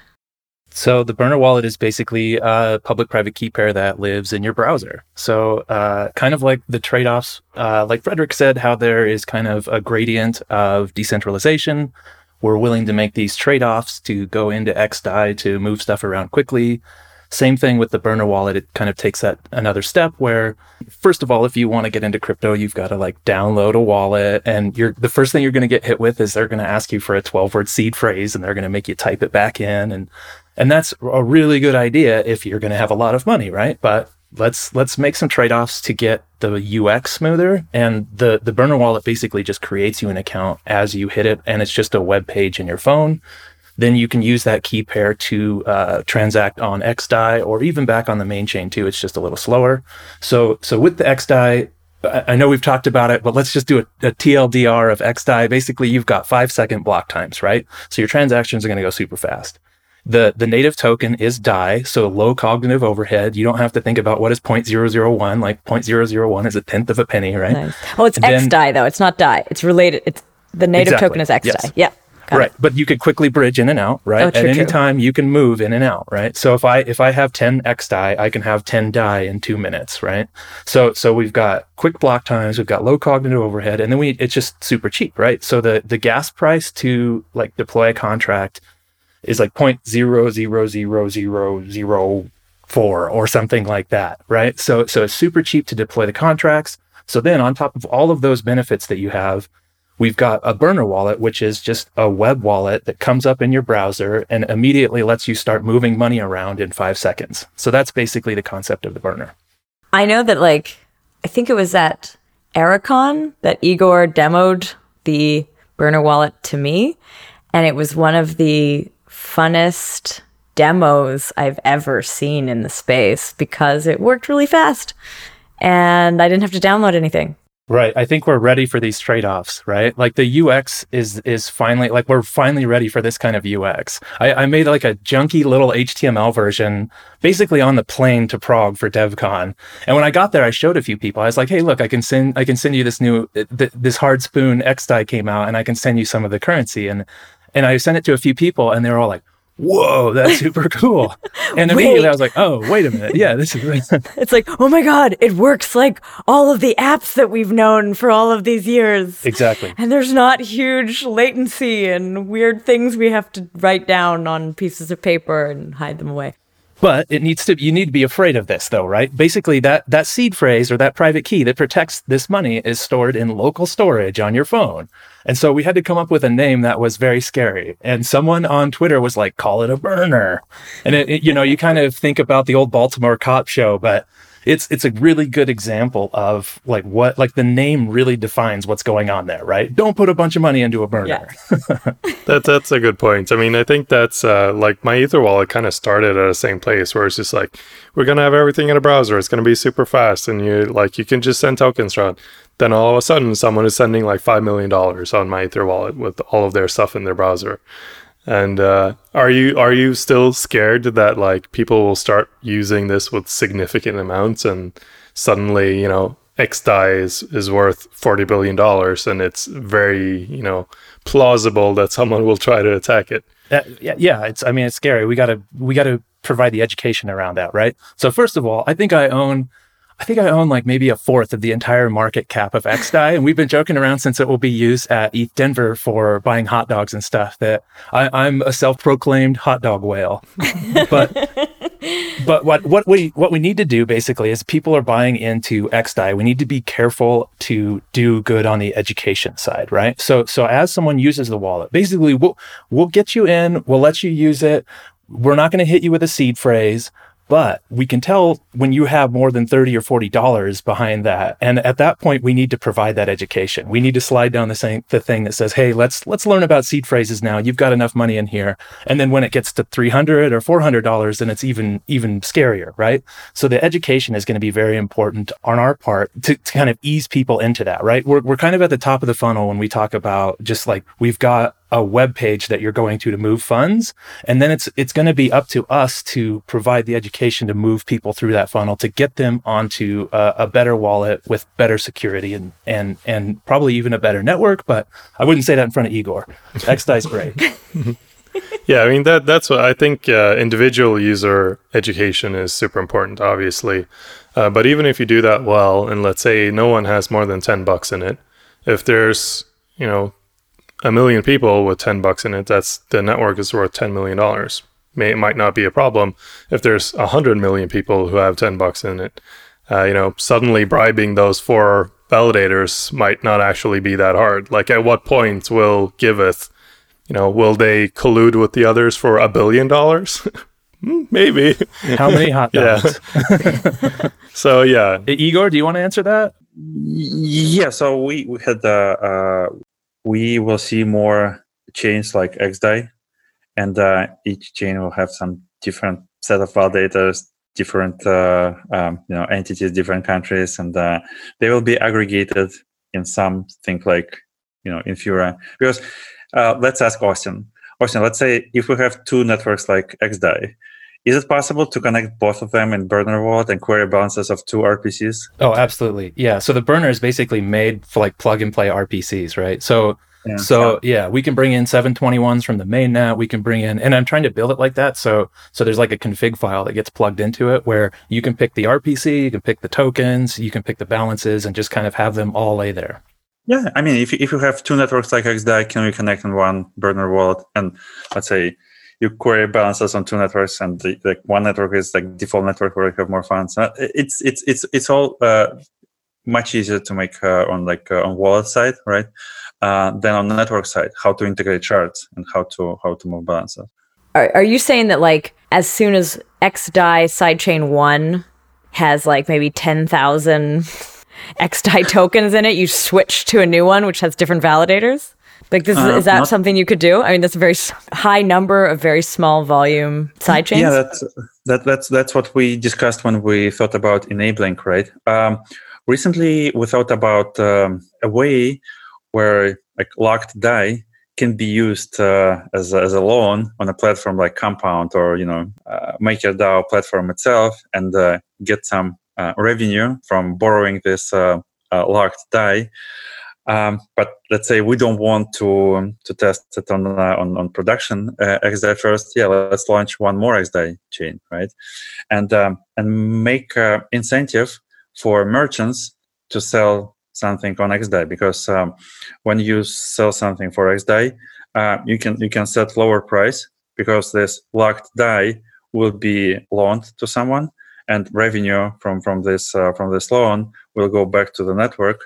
So the burner wallet is basically a public-private key pair that lives in your browser. So uh, kind of like the trade-offs, uh, like Frederick said, how there is kind of a gradient of decentralization. We're willing to make these trade-offs to go into X DAI to move stuff around quickly. Same thing with the burner wallet. It kind of takes that another step where, first of all, if you want to get into crypto, you've got to like download a wallet. And you're the first thing you're going to get hit with is they're going to ask you for a twelve-word seed phrase, and they're going to make you type it back in. And and that's a really good idea if you're going to have a lot of money, right? But let's let's make some trade-offs to get the U X smoother. And the, the burner wallet basically just creates you an account as you hit it, and it's just a web page in your phone. Then you can use that key pair to uh, transact on X DAI or even back on the main chain too. It's just a little slower. So so with the X DAI, I know we've talked about it, but let's just do a, a T L D R of X DAI. Basically, you've got five-second block times, right? So your transactions are going to go super fast. The the native token is DAI, so low cognitive overhead. You don't have to think about what is zero point zero zero one. Like zero point zero zero one is a tenth of a penny, right? Nice. Oh, it's then, X DAI, though. It's not DAI. It's related. It's the native exactly. token is X DAI. Yes. Yeah. Got right. It. But you could quickly bridge in and out, right? Oh, true, At any true. time you can move in and out, right? So if I if I have ten X DAI, I can have ten DAI in two minutes, right? So so we've got quick block times, we've got low cognitive overhead, and then we it's just super cheap, right? So the, the gas price to like deploy a contract is like zero point zero zero zero zero zero four or something like that, right? So so it's super cheap to deploy the contracts. So then on top of all of those benefits that you have, we've got a burner wallet, which is just a web wallet that comes up in your browser and immediately lets you start moving money around in five seconds. So that's basically the concept of the burner. I know that, like, I think it was at Ericon that Igor demoed the burner wallet to me. And it was one of the funnest demos I've ever seen in the space because it worked really fast and I didn't have to download anything. Right. I think we're ready for these trade-offs, right? Like the U X is is finally, like we're finally ready for this kind of U X. I, I made like a junky little H T M L version basically on the plane to Prague for DevCon. And when I got there, I showed a few people. I was like, hey, look, I can send I can send you this new, th- this hard spoon X DAI came out and I can send you some of the currency. And, and I sent it to a few people and they were all like, whoa, that's super cool. And immediately wait. I was like, oh, wait a minute. Yeah, this is... It's like, oh my God, it works like all of the apps that we've known for all of these years. Exactly. And there's not huge latency and weird things we have to write down on pieces of paper and hide them away. But it needs to. You need to be afraid of this, though, right? Basically, that, that seed phrase or that private key that protects this money is stored in local storage on your phone. And so we had to come up with a name that was very scary. And someone on Twitter was like, call it a burner. And, it, it, you know, you kind of think about the old Baltimore cop show, but it's it's a really good example of like what like the name really defines what's going on there, right? Don't put a bunch of money into a burner. Yeah. that, that's a good point. I mean, I think that's uh, like my Ether wallet kind of started at the same place where it's just like, we're going to have everything in a browser. It's going to be super fast. And you like you can just send tokens around. Then all of a sudden, someone is sending like five million dollars on my Ether wallet with all of their stuff in their browser. And uh, are you are you still scared that like people will start using this with significant amounts and suddenly, you know, X DAI is, is worth forty billion dollars and it's very, you know, plausible that someone will try to attack it? Uh, yeah, yeah, it's I mean, it's scary. We got to we got to provide the education around that, right? So first of all, I think I own I think I own like maybe a fourth of the entire market cap of X DAI. And we've been joking around since it will be used at E T H Denver for buying hot dogs and stuff that I, I'm a self-proclaimed hot dog whale. But but what, what we what we need to do basically is people are buying into X DAI. We need to be careful to do good on the education side, right? So so as someone uses the wallet, basically we'll we'll get you in, we'll let you use it. We're not going to hit you with a seed phrase. But we can tell when you have more than thirty dollars or forty dollars behind that. And at that point, we need to provide that education. We need to slide down the, same, the thing that says, hey, let's let's learn about seed phrases now. You've got enough money in here. And then when it gets to three hundred dollars or four hundred dollars, then it's even, even scarier, right? So the education is going to be very important on our part to, to kind of ease people into that, right? We're, we're kind of at the top of the funnel when we talk about just like we've got a web page that you're going to to move funds. And then it's it's going to be up to us to provide the education to move people through that funnel to get them onto a, a better wallet with better security and and and probably even a better network. But I wouldn't say that in front of Igor. X-Dice break. Yeah, I mean, that that's what I think uh, individual user education is super important, obviously. Uh, but even if you do that well, and let's say no one has more than ten bucks in it, if there's, you know, a million people with ten bucks in it, that's the network is worth ten million dollars. May, it might not be a problem if there's one hundred million people who have ten bucks in it. Uh, you know, suddenly bribing those four validators might not actually be that hard. Like, at what point will Giveth, you know, will they collude with the others for a billion dollars? Maybe. How many hot dogs? Yeah. So, yeah. Igor, do you want to answer that? Yeah, so we, we had the... Uh, uh, we will see more chains like X D A I, and uh, each chain will have some different set of validators, different uh, um, you know entities, different countries, and uh, they will be aggregated in something like you know Infura. Because uh, let's ask Austin. Austin, let's say if we have two networks like X D A I, is it possible to connect both of them in burner wallet and query balances of two R P Cs? Oh, absolutely. Yeah. So the burner is basically made for like plug and play R P Cs, right? So, yeah. so yeah, we can bring in seven twenty-ones from the mainnet. We can bring in, and I'm trying to build it like that. So, so there's like a config file that gets plugged into it where you can pick the R P C, you can pick the tokens, you can pick the balances, and just kind of have them all lay there. Yeah. I mean, if you, if you have two networks like X D A I, can we connect in one burner wallet? And let's say, you query balances on two networks, and the, like one network is like default network where you have more funds. It's it's it's it's all uh, much easier to make uh, on like uh, on wallet side, right? Uh, than on network side, how to integrate shards and how to how to move balances. Are, are you saying that like as soon as X D A I sidechain one has like maybe ten thousand X D A I tokens in it, you switch to a new one which has different validators? Like this, uh, is that not, something you could do? I mean, that's a very high number of very small volume sidechains. Yeah, that's that, that's that's what we discussed when we thought about enabling, right? Um, recently, we thought about um, a way where like locked D A I can be used uh, as a, as a loan on a platform like Compound or you know uh, MakerDAO platform itself, and uh, get some uh, revenue from borrowing this uh, uh, locked D A I. Um, but let's say we don't want to um, to test it on uh, on, on production uh, X D A I first. Yeah, let's launch one more X D A I chain, right? And um, and make uh, incentive for merchants to sell something on X D A I, because um, when you sell something for X D A I, uh, you can you can set lower price because this locked D A I will be loaned to someone, and revenue from from this uh, from this loan will go back to the network.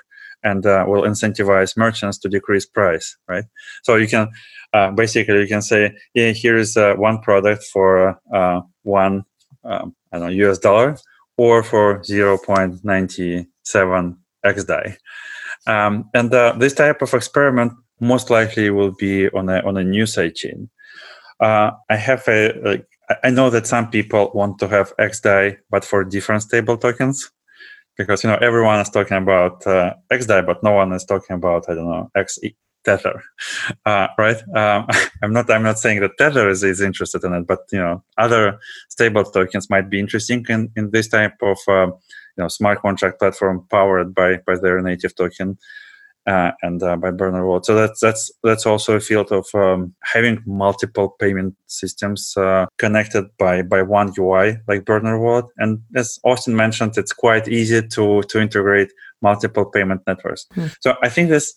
And uh, will incentivize merchants to decrease price, right? So you can uh, basically you can say, yeah, here is uh, one product for uh, one um, I don't know U S dollar or for zero point nine seven X D A I, um, and uh, this type of experiment most likely will be on a on a new sidechain. Uh, I have a like, I know that some people want to have X D A I but for different stable tokens. Because, you know, everyone is talking about uh, X D A I, but no one is talking about, I don't know, X Tether, uh, right? Um, I'm not I'm not saying that Tether is, is interested in it, but, you know, other stable tokens might be interesting in, in this type of, uh, you know, smart contract platform powered by by their native token uh, and uh, by burner wallet. So that's, that's, that's also a field of um, having multiple payment systems uh, connected by, by one U I like burner wallet. And as Austin mentioned, it's quite easy to, to integrate multiple payment networks. Mm. So I think this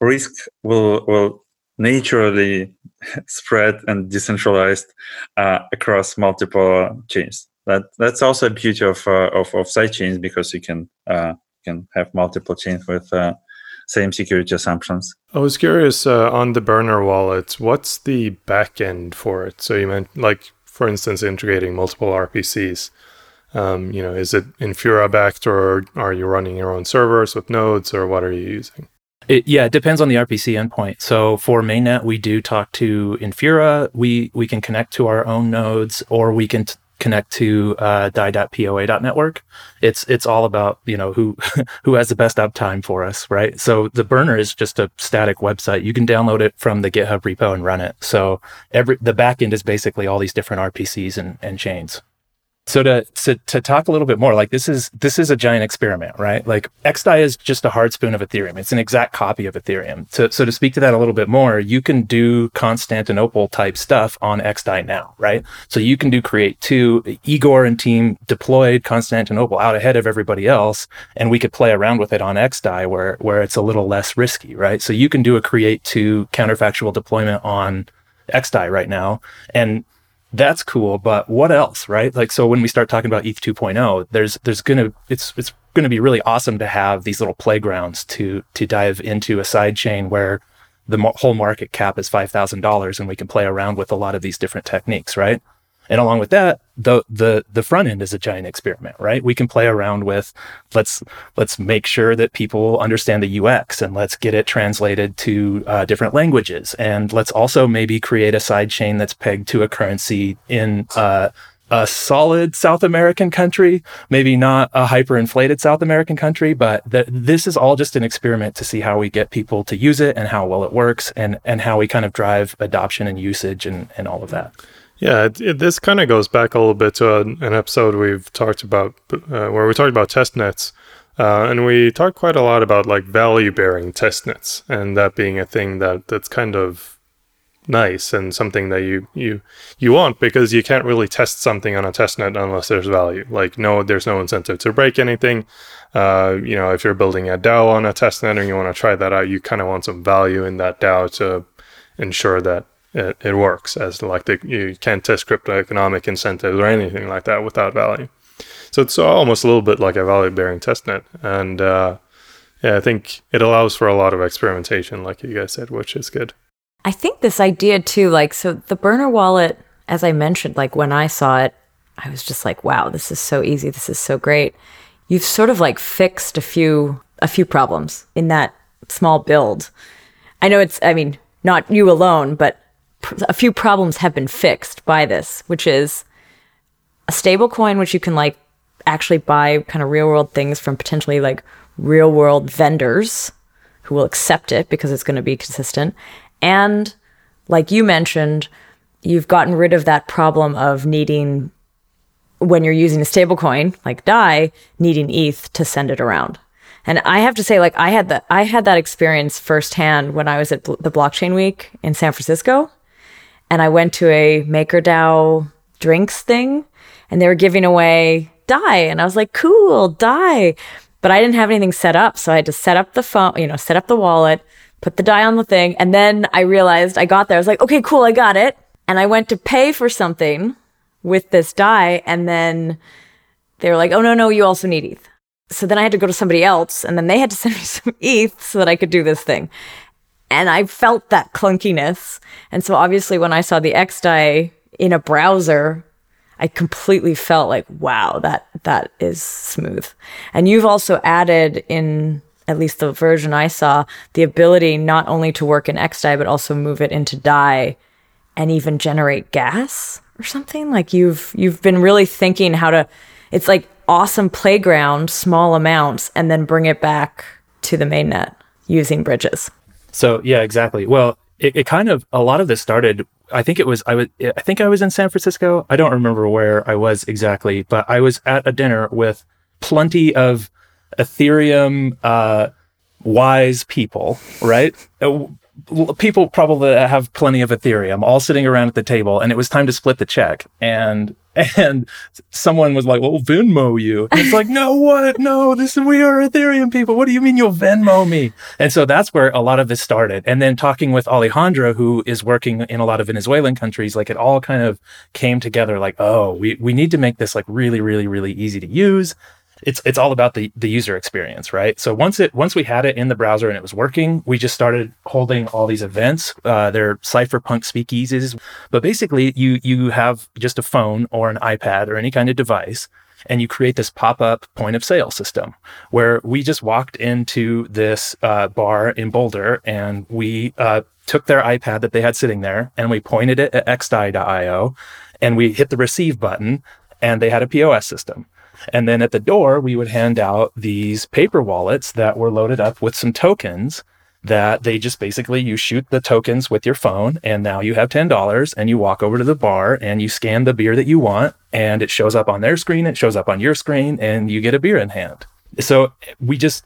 risk will, will naturally spread and decentralized uh, across multiple chains. That, that's also a beauty of, uh, of, of sidechains, because you can, uh, can have multiple chains with, uh, same security assumptions. I was curious uh, on the burner wallet, what's the backend for it? So you meant, like, for instance, integrating multiple R P Cs. Um, you know, is it Infura backed, or are you running your own servers with nodes, or what are you using? It, yeah, it depends on the R P C endpoint. So for mainnet, we do talk to Infura. We we can connect to our own nodes, or we can t- connect to uh, die dot poa dot network. It's it's all about, you know, who who has the best uptime for us, right? So the burner is just a static website. You can download it from the GitHub repo and run it. So every the backend is basically all these different R P Cs and, and chains. So to, to to talk a little bit more, like this is this is a giant experiment, right? Like X D A I is just a hard spoon of Ethereum. It's an exact copy of Ethereum. So, so to speak to that a little bit more, you can do Constantinople type stuff on X D A I now, right? So you can do create two. Igor and team deployed Constantinople out ahead of everybody else, and we could play around with it on X D A I where where it's a little less risky, right? So you can do a create two counterfactual deployment on X D A I right now, and that's cool, but what else, right? Like, so when we start talking about E T H 2.0, there's there's gonna it's it's gonna be really awesome to have these little playgrounds to to dive into a side chain where the mo- whole market cap is five thousand dollars, and we can play around with a lot of these different techniques, right? And along with that, the the the front end is a giant experiment, right? We can play around with let's let's make sure that people understand the U X, and let's get it translated to uh, different languages, and let's also maybe create a side chain that's pegged to a currency in uh, a solid South American country, maybe not a hyperinflated South American country, but th- this is all just an experiment to see how we get people to use it and how well it works, and and how we kind of drive adoption and usage and and all of that. Yeah, it, it, this kind of goes back a little bit to an, an episode we've talked about, uh, where we talked about testnets, uh, and we talked quite a lot about like value-bearing testnets, and that being a thing that, that's kind of nice and something that you you you want, because you can't really test something on a testnet unless there's value. Like, no, there's no incentive to break anything. Uh, you know, if you're building a DAO on a testnet and you want to try that out, you kind of want some value in that DAO to ensure that It, it works, as like the, you can't test cryptoeconomic incentives or anything like that without value. So it's almost a little bit like a value-bearing testnet. And uh, yeah, I think it allows for a lot of experimentation, like you guys said, which is good. I think this idea too, like, so the burner wallet, as I mentioned, like when I saw it, I was just like, wow, this is so easy. This is so great. You've sort of like fixed a few a few problems in that small build. I know it's, I mean, not you alone, but a few problems have been fixed by this, which is a stable coin, which you can like actually buy kind of real world things from potentially like real world vendors who will accept it because it's going to be consistent. And like you mentioned, you've gotten rid of that problem of needing, when you're using a stable coin like Dai, needing E T H to send it around. And I have to say, like I had that, I had that experience firsthand when I was at bl- the Blockchain Week in San Francisco. And I went to a MakerDAO drinks thing, and they were giving away Dai. And I was like, cool, Dai. But I didn't have anything set up. So I had to set up the phone, you know, set up the wallet, put the Dai on the thing. And then I realized I got there. I was like, okay, cool, I got it. And I went to pay for something with this Dai. And then they were like, oh, no, no, you also need E T H. So then I had to go to somebody else. And then they had to send me some E T H so that I could do this thing. And I felt that clunkiness. And so obviously when I saw the X D A I in a browser, I completely felt like, wow, that that is smooth. And you've also added in, at least the version I saw, the ability not only to work in X D A I, but also move it into Dai and even generate gas or something. Like you've you've been really thinking how to, it's like awesome playground, small amounts, and then bring it back to the mainnet using bridges. So yeah, exactly. Well, it, it kind of, a lot of this started, I think it was, I was, I think I was in San Francisco. I don't remember where I was exactly, but I was at a dinner with plenty of Ethereum, uh, wise people, right? People probably have plenty of Ethereum all sitting around at the table, and it was time to split the check. And And someone was like, well, Venmo you. And it's like, no, what? No, this we are Ethereum people. What do you mean you'll Venmo me? And so that's where a lot of this started. And then talking with Alejandra, who is working in a lot of Venezuelan countries, like it all kind of came together like, oh, we, we need to make this like really, really, really easy to use. It's it's all about the, the user experience, right? So once it once we had it in the browser and it was working, we just started holding all these events. Uh, they're cypherpunk speakeasies, but basically you you have just a phone or an iPad or any kind of device, and you create this pop-up point of sale system where we just walked into this uh, bar in Boulder and we uh, took their iPad that they had sitting there and we pointed it at X D A I dot io and we hit the receive button and they had a P O S system. And then at the door, we would hand out these paper wallets that were loaded up with some tokens that they just basically, you shoot the tokens with your phone and now you have ten dollars and you walk over to the bar and you scan the beer that you want and it shows up on their screen, it shows up on your screen and you get a beer in hand. So we just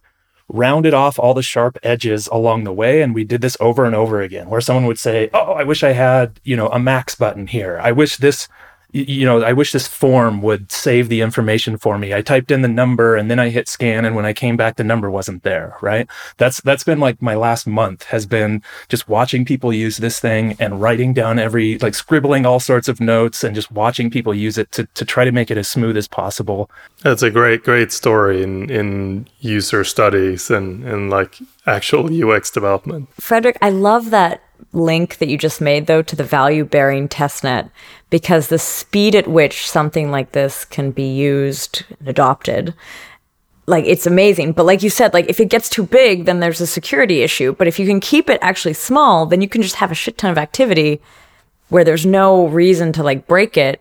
rounded off all the sharp edges along the way and we did this over and over again where someone would say, oh, I wish I had, you know, a max button here. I wish this, you know, I wish this form would save the information for me. I typed in the number and then I hit scan and when I came back, the number wasn't there, right? That's that's been like my last month has been just watching people use this thing and writing down every, like scribbling all sorts of notes and just watching people use it to to try to make it as smooth as possible. That's a great, great story in, in user studies and, and like actual U X development. Frederick, I love that link that you just made, though, to the value-bearing testnet, because the speed at which something like this can be used and adopted, like, it's amazing. But like you said, like, if it gets too big, then there's a security issue. But if you can keep it actually small, then you can just have a shit ton of activity where there's no reason to, like, break it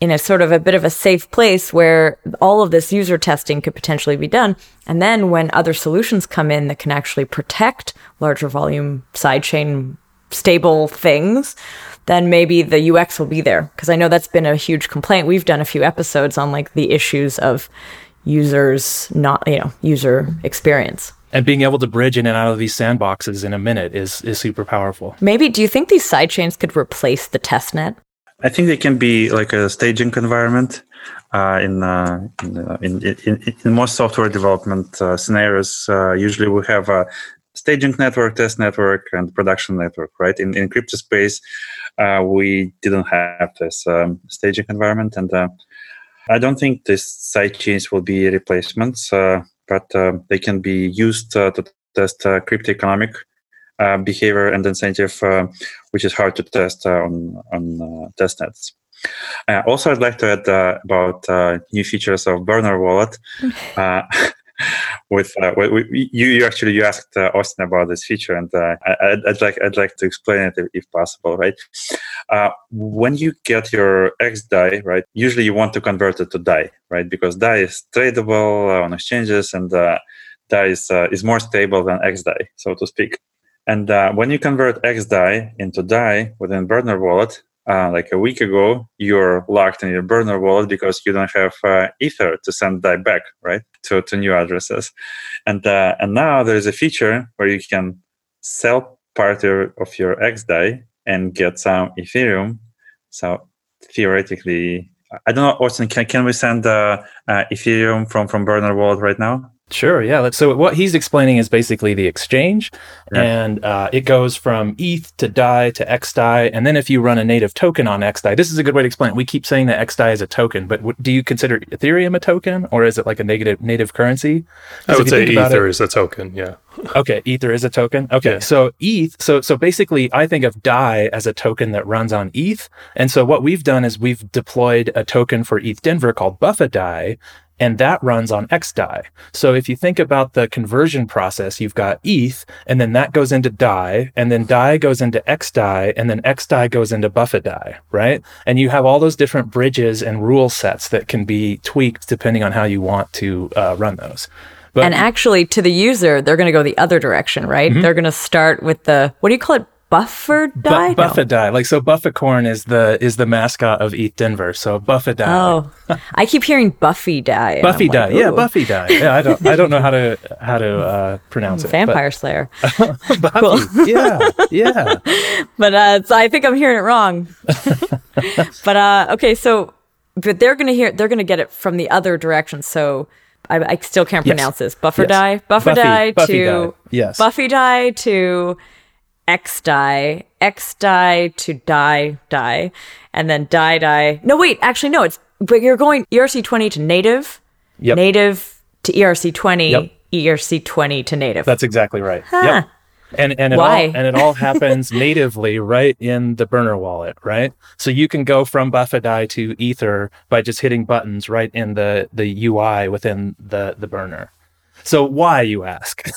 in a sort of a bit of a safe place where all of this user testing could potentially be done. And then when other solutions come in that can actually protect larger volume sidechain stable things, then maybe the U X will be there. Because I know that's been a huge complaint. We've done a few episodes on like the issues of users not, you know, user experience. And being able to bridge in and out of these sandboxes in a minute is is super powerful. Maybe, do you think these sidechains could replace the testnet? I think they can be like a staging environment uh, in, uh, in, uh, in, in in most software development uh, scenarios. Uh, usually we have a staging network, test network, and production network, right? In in crypto space, uh, we didn't have this um, staging environment, and uh, I don't think these sidechains will be replacements, uh, but uh, they can be used uh, to test uh, crypto-economic uh, behavior and incentive, uh, which is hard to test uh, on on uh, test nets. Uh, also, I'd like to add uh, about uh, new features of Burner Wallet. Uh, With uh, we, you, you actually you asked uh, Austin about this feature, and uh, I, I'd like I'd like to explain it if, if possible, right? Uh, when you get your X D A I, right? Usually you want to convert it to D A I, right? Because D A I is tradable on exchanges, and uh, D A I is uh, is more stable than X D A I, so to speak. And uh, when you convert X D A I into D A I within Burner Wallet, uh, like a week ago, you're locked in your Burner Wallet because you don't have uh, Ether to send D A I back, right? To, to new addresses. And uh, and now there is a feature where you can sell part of your X D A I and get some Ethereum. So theoretically, I don't know, Austin, can can we send uh, uh, Ethereum from, from Burner Wallet right now? Sure, yeah. Let's, so what he's explaining is basically the exchange, yeah. and uh, it goes from E T H to D A I to X D A I, and then if you run a native token on X D A I, this is a good way to explain it. We keep saying that X D A I is a token, but w- do you consider Ethereum a token, or is it like a negative native currency? I would say Ether it, is a token, yeah. Okay, Ether is a token. Okay, yeah. so E T H, so so basically I think of D A I as a token that runs on E T H, and so what we've done is we've deployed a token for E T H Denver called Buffa D A I, and that runs on X D A I. So if you think about the conversion process, you've got E T H, and then that goes into D A I, and then D A I goes into X D A I, and then X D A I goes into Buffa D A I, right? And you have all those different bridges and rule sets that can be tweaked depending on how you want to uh, run those. But and actually, to the user, they're going to go the other direction, right? Mm-hmm. They're going to start with the, what do you call it? Buffer die? Bu- Buffa die. Like, so Buffacorn is the is the mascot of E T H Denver. So Buffa die. Oh, I keep hearing Buffy die. Buffy die. Like, yeah, Buffy die. Yeah, I don't I don't know how to how to uh, pronounce it. Vampire but. Slayer. Cool. Yeah, yeah. But uh, so I think I'm hearing it wrong. But uh, okay, so but they're gonna hear they're gonna get it from the other direction. So I, I still can't pronounce yes. this. Buffer yes. die. Buffer Buffy, die Buffy to die. Yes. Buffy die to. X die, X die to die, die, and then die, die. No, wait, actually, no, it's, but you're going E R C twenty to native, yep. native to E R C twenty, yep. E R C twenty to native. That's exactly right. Huh. Yep. And and it all, and it all happens natively right in the burner wallet, right? So you can go from Buffeti to Ether by just hitting buttons right in the, the U I within the, the burner. So why, you ask?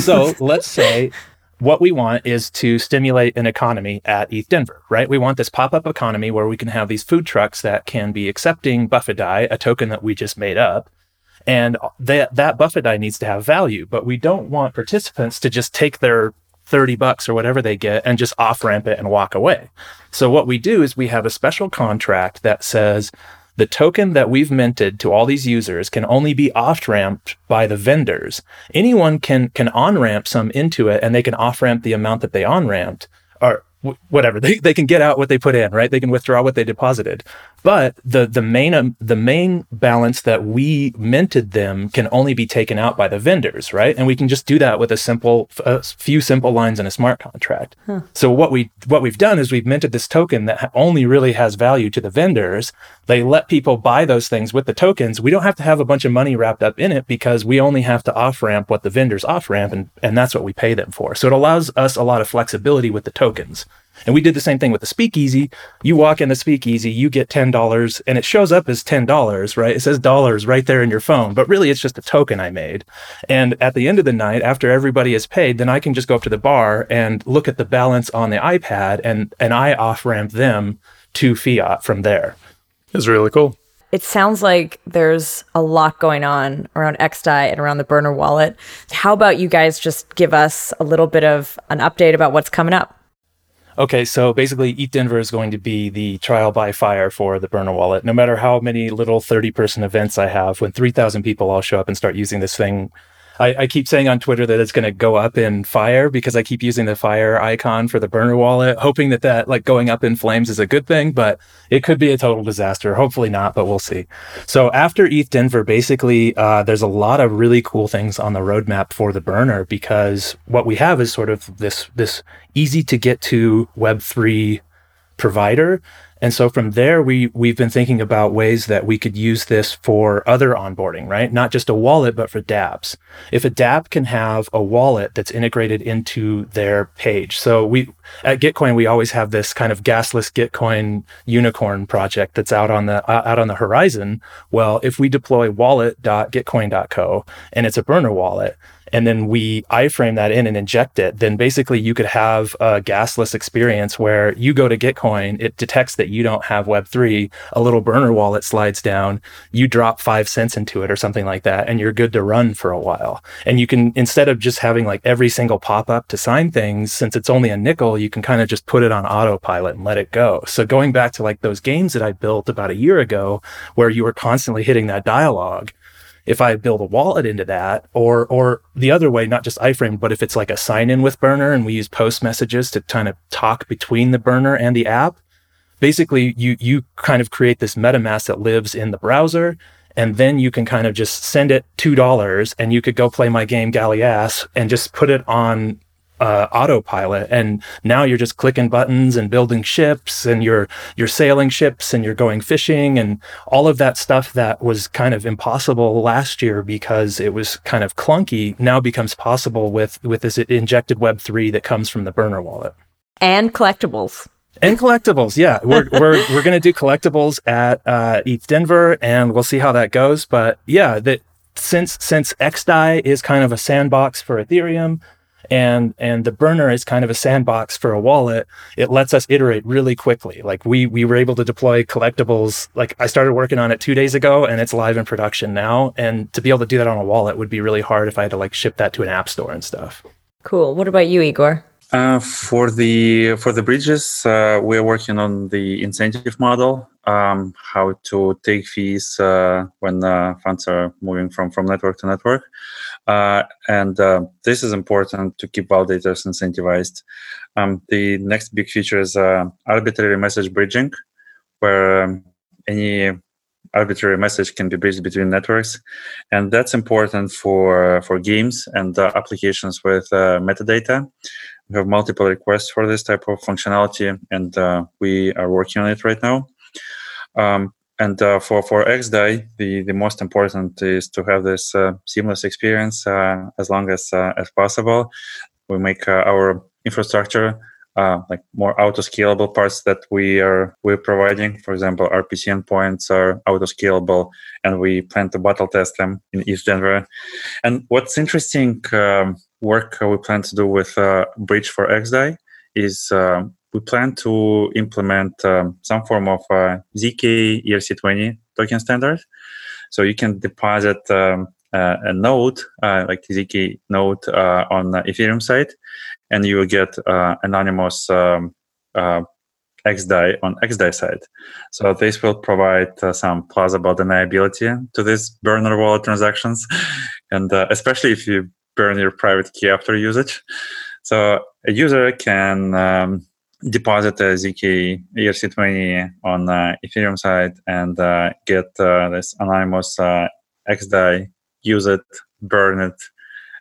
So let's say what we want is to stimulate an economy at E T H Denver, right? We want this pop-up economy where we can have these food trucks that can be accepting Buffeti, a token that we just made up. And that, that Buffeti needs to have value, but we don't want participants to just take their thirty bucks or whatever they get and just off-ramp it and walk away. So what we do is we have a special contract that says the token that we've minted to all these users can only be off-ramped by the vendors. Anyone can, can on-ramp some into it, and they can off-ramp the amount that they on-ramped, or whatever they they can get out what they put in, right? They can withdraw what they deposited, but the the main um, the main balance that we minted them can only be taken out by the vendors, right? And we can just do that with a simple a few simple lines in a smart contract. Huh. So what we what we've done is we've minted this token that only really has value to the vendors. They let people buy those things with the tokens. We don't have to have a bunch of money wrapped up in it because we only have to off ramp what the vendors off ramp, and and that's what we pay them for. So it allows us a lot of flexibility with the tokens. And we did the same thing with the speakeasy. You walk in the speakeasy, you get ten dollars, and it shows up as ten dollars, right? It says dollars right there in your phone, but really it's just a token I made. And at the end of the night, after everybody is paid, then I can just go up to the bar and look at the balance on the iPad, and, and I off-ramp them to fiat from there. It's really cool. It sounds like there's a lot going on around X D A I and around the burner wallet. How about you guys just give us a little bit of an update about what's coming up? Okay, so basically E T H Denver is going to be the trial by fire for the burner wallet. No matter how many little thirty-person events I have, when three thousand people all show up and start using this thing, I, I keep saying on Twitter that it's going to go up in fire because I keep using the fire icon for the burner wallet, hoping that that like going up in flames is a good thing, but it could be a total disaster. Hopefully not, but we'll see. So after E T H Denver, basically, uh, there's a lot of really cool things on the roadmap for the burner, because what we have is sort of this, this easy to get to Web three provider. And so from there, we, we've been thinking about ways that we could use this for other onboarding, right? Not just a wallet, but for dApps. If a dApp can have a wallet that's integrated into their page. So we at Gitcoin, we always have this kind of gasless Gitcoin unicorn project that's out on the uh, out on the horizon. Well, if we deploy wallet dot gitcoin dot co and it's a burner wallet, and then we iframe that in and inject it, then basically you could have a gasless experience where you go to Gitcoin, it detects that you don't have Web three, a little burner wallet slides down, you drop five cents into it or something like that, and you're good to run for a while. And you can, instead of just having like every single pop-up to sign things, since it's only a nickel, you can kind of just put it on autopilot and let it go. So going back to like those games that I built about a year ago, where you were constantly hitting that dialogue, if I build a wallet into that, or or the other way, not just iframe, but if it's like a sign-in with burner and we use post messages to kind of talk between the burner and the app, basically you you kind of create this MetaMask that lives in the browser, and then you can kind of just send it two dollars and you could go play my game Galley Ass and just put it on uh, autopilot. And now you're just clicking buttons and building ships, and you're, you're sailing ships, and you're going fishing, and all of that stuff that was kind of impossible last year because it was kind of clunky now becomes possible with, with this injected Web three that comes from the burner wallet. And collectibles. And collectibles. Yeah. We're, we're, we're going to do collectibles at, uh, E T H Denver, and we'll see how that goes. But yeah, that since, since X D A I is kind of a sandbox for Ethereum, And and the burner is kind of a sandbox for a wallet, it lets us iterate really quickly. Like we we were able to deploy collectibles. Like I started working on it two days ago and it's live in production now. And to be able to do that on a wallet would be really hard if I had to like ship that to an app store and stuff. Cool. What about you, Igor? Uh, for the for the bridges, uh, we're working on the incentive model, um, how to take fees uh, when uh, funds are moving from, from network to network. Uh, and uh, this is important to keep validators incentivized. Um, the next big feature is uh, arbitrary message bridging, where um, any arbitrary message can be bridged between networks. And that's important for, for games and uh, applications with uh, metadata. We have multiple requests for this type of functionality, and uh, we are working on it right now. Um, and uh, for, for X D A I, the, the most important is to have this uh, seamless experience uh, as long as, uh, as possible. We make uh, our infrastructure uh, like more auto-scalable parts that we are we're providing. For example, our P C endpoints are auto-scalable, and we plan to battle test them in East Denver. And what's interesting um, work we plan to do with uh, Bridge for X D A I is uh, we plan to implement um, some form of uh, Z K E R C twenty token standard. So you can deposit um, uh, a node, uh, like Z K node uh, on the Ethereum side, and you will get uh, anonymous um, uh, X D A I on X D A I side. So this will provide uh, some plausible deniability to these burner wallet transactions, and uh, especially if you burn your private key after usage. So a user can um, deposit a Z K E R C twenty on uh, Ethereum side and uh, get uh, this anonymous uh, X D A I, use it, burn it.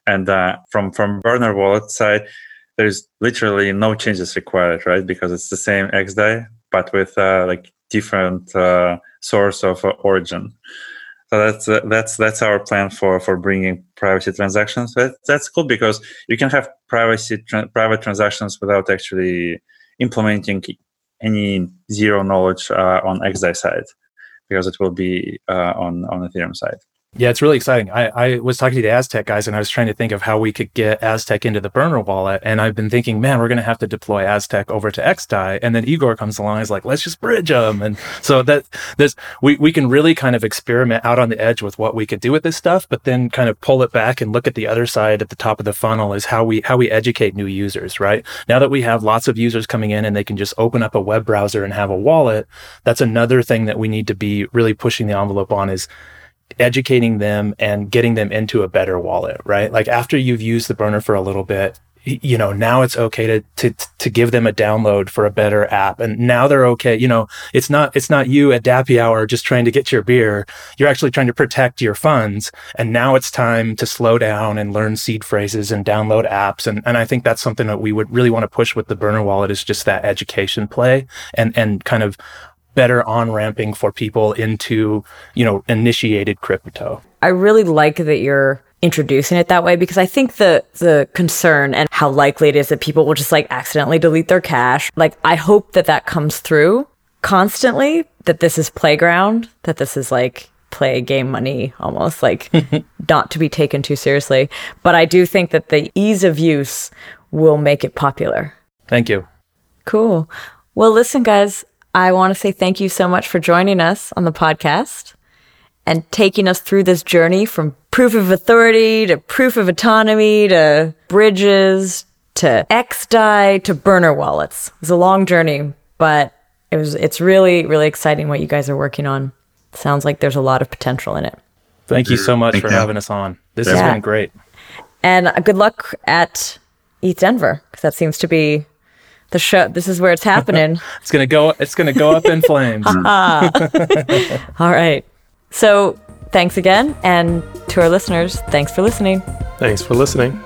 And uh, from, from burner wallet side, there's literally no changes required, right? Because it's the same X D A I, but with uh, like different uh, source of uh, origin. So that's uh, that's that's our plan for, for bringing privacy transactions. That, that's cool because you can have privacy tra- private transactions without actually implementing any zero knowledge uh, on X D A I side, because it will be uh, on on Ethereum side. Yeah, it's really exciting. I, I was talking to the Aztec guys, and I was trying to think of how we could get Aztec into the burner wallet. And I've been thinking, man, we're going to have to deploy Aztec over to X D A I. And then Igor comes along, he's like, let's just bridge them. And so that there's we, we can really kind of experiment out on the edge with what we could do with this stuff, but then kind of pull it back and look at the other side at the top of the funnel is how we how we educate new users, right? Now that we have lots of users coming in and they can just open up a web browser and have a wallet, that's another thing that we need to be really pushing the envelope on is educating them and getting them into a better wallet, right? Like after you've used the burner for a little bit, you know, now it's okay to, to, to give them a download for a better app. And now they're okay. You know, it's not, it's not you at Dappy Hour just trying to get your beer. You're actually trying to protect your funds. And now it's time to slow down and learn seed phrases and download apps. And, and I think that's something that we would really want to push with the burner wallet is just that education play and, and kind of better on-ramping for people into, you know, initiated crypto. I really like that you're introducing it that way, because I think the the concern and how likely it is that people will just like accidentally delete their cash. Like, I hope that that comes through constantly, that this is playground, that this is like play game money almost, like not to be taken too seriously. But I do think that the ease of use will make it popular. Thank you. Cool. Well, listen, guys, I want to say thank you so much for joining us on the podcast and taking us through this journey from proof of authority to proof of autonomy to bridges to X D A I to burner wallets. It was a long journey, but it was it's really, really exciting what you guys are working on. Sounds like there's a lot of potential in it. Thank you so much thank for you. having us on. This yeah. has been great. And good luck at East Denver, because that seems to be the show. This is where it's happening. It's gonna go. It's gonna go up in flames. All right. So, thanks again, and to our listeners, thanks for listening. Thanks for listening.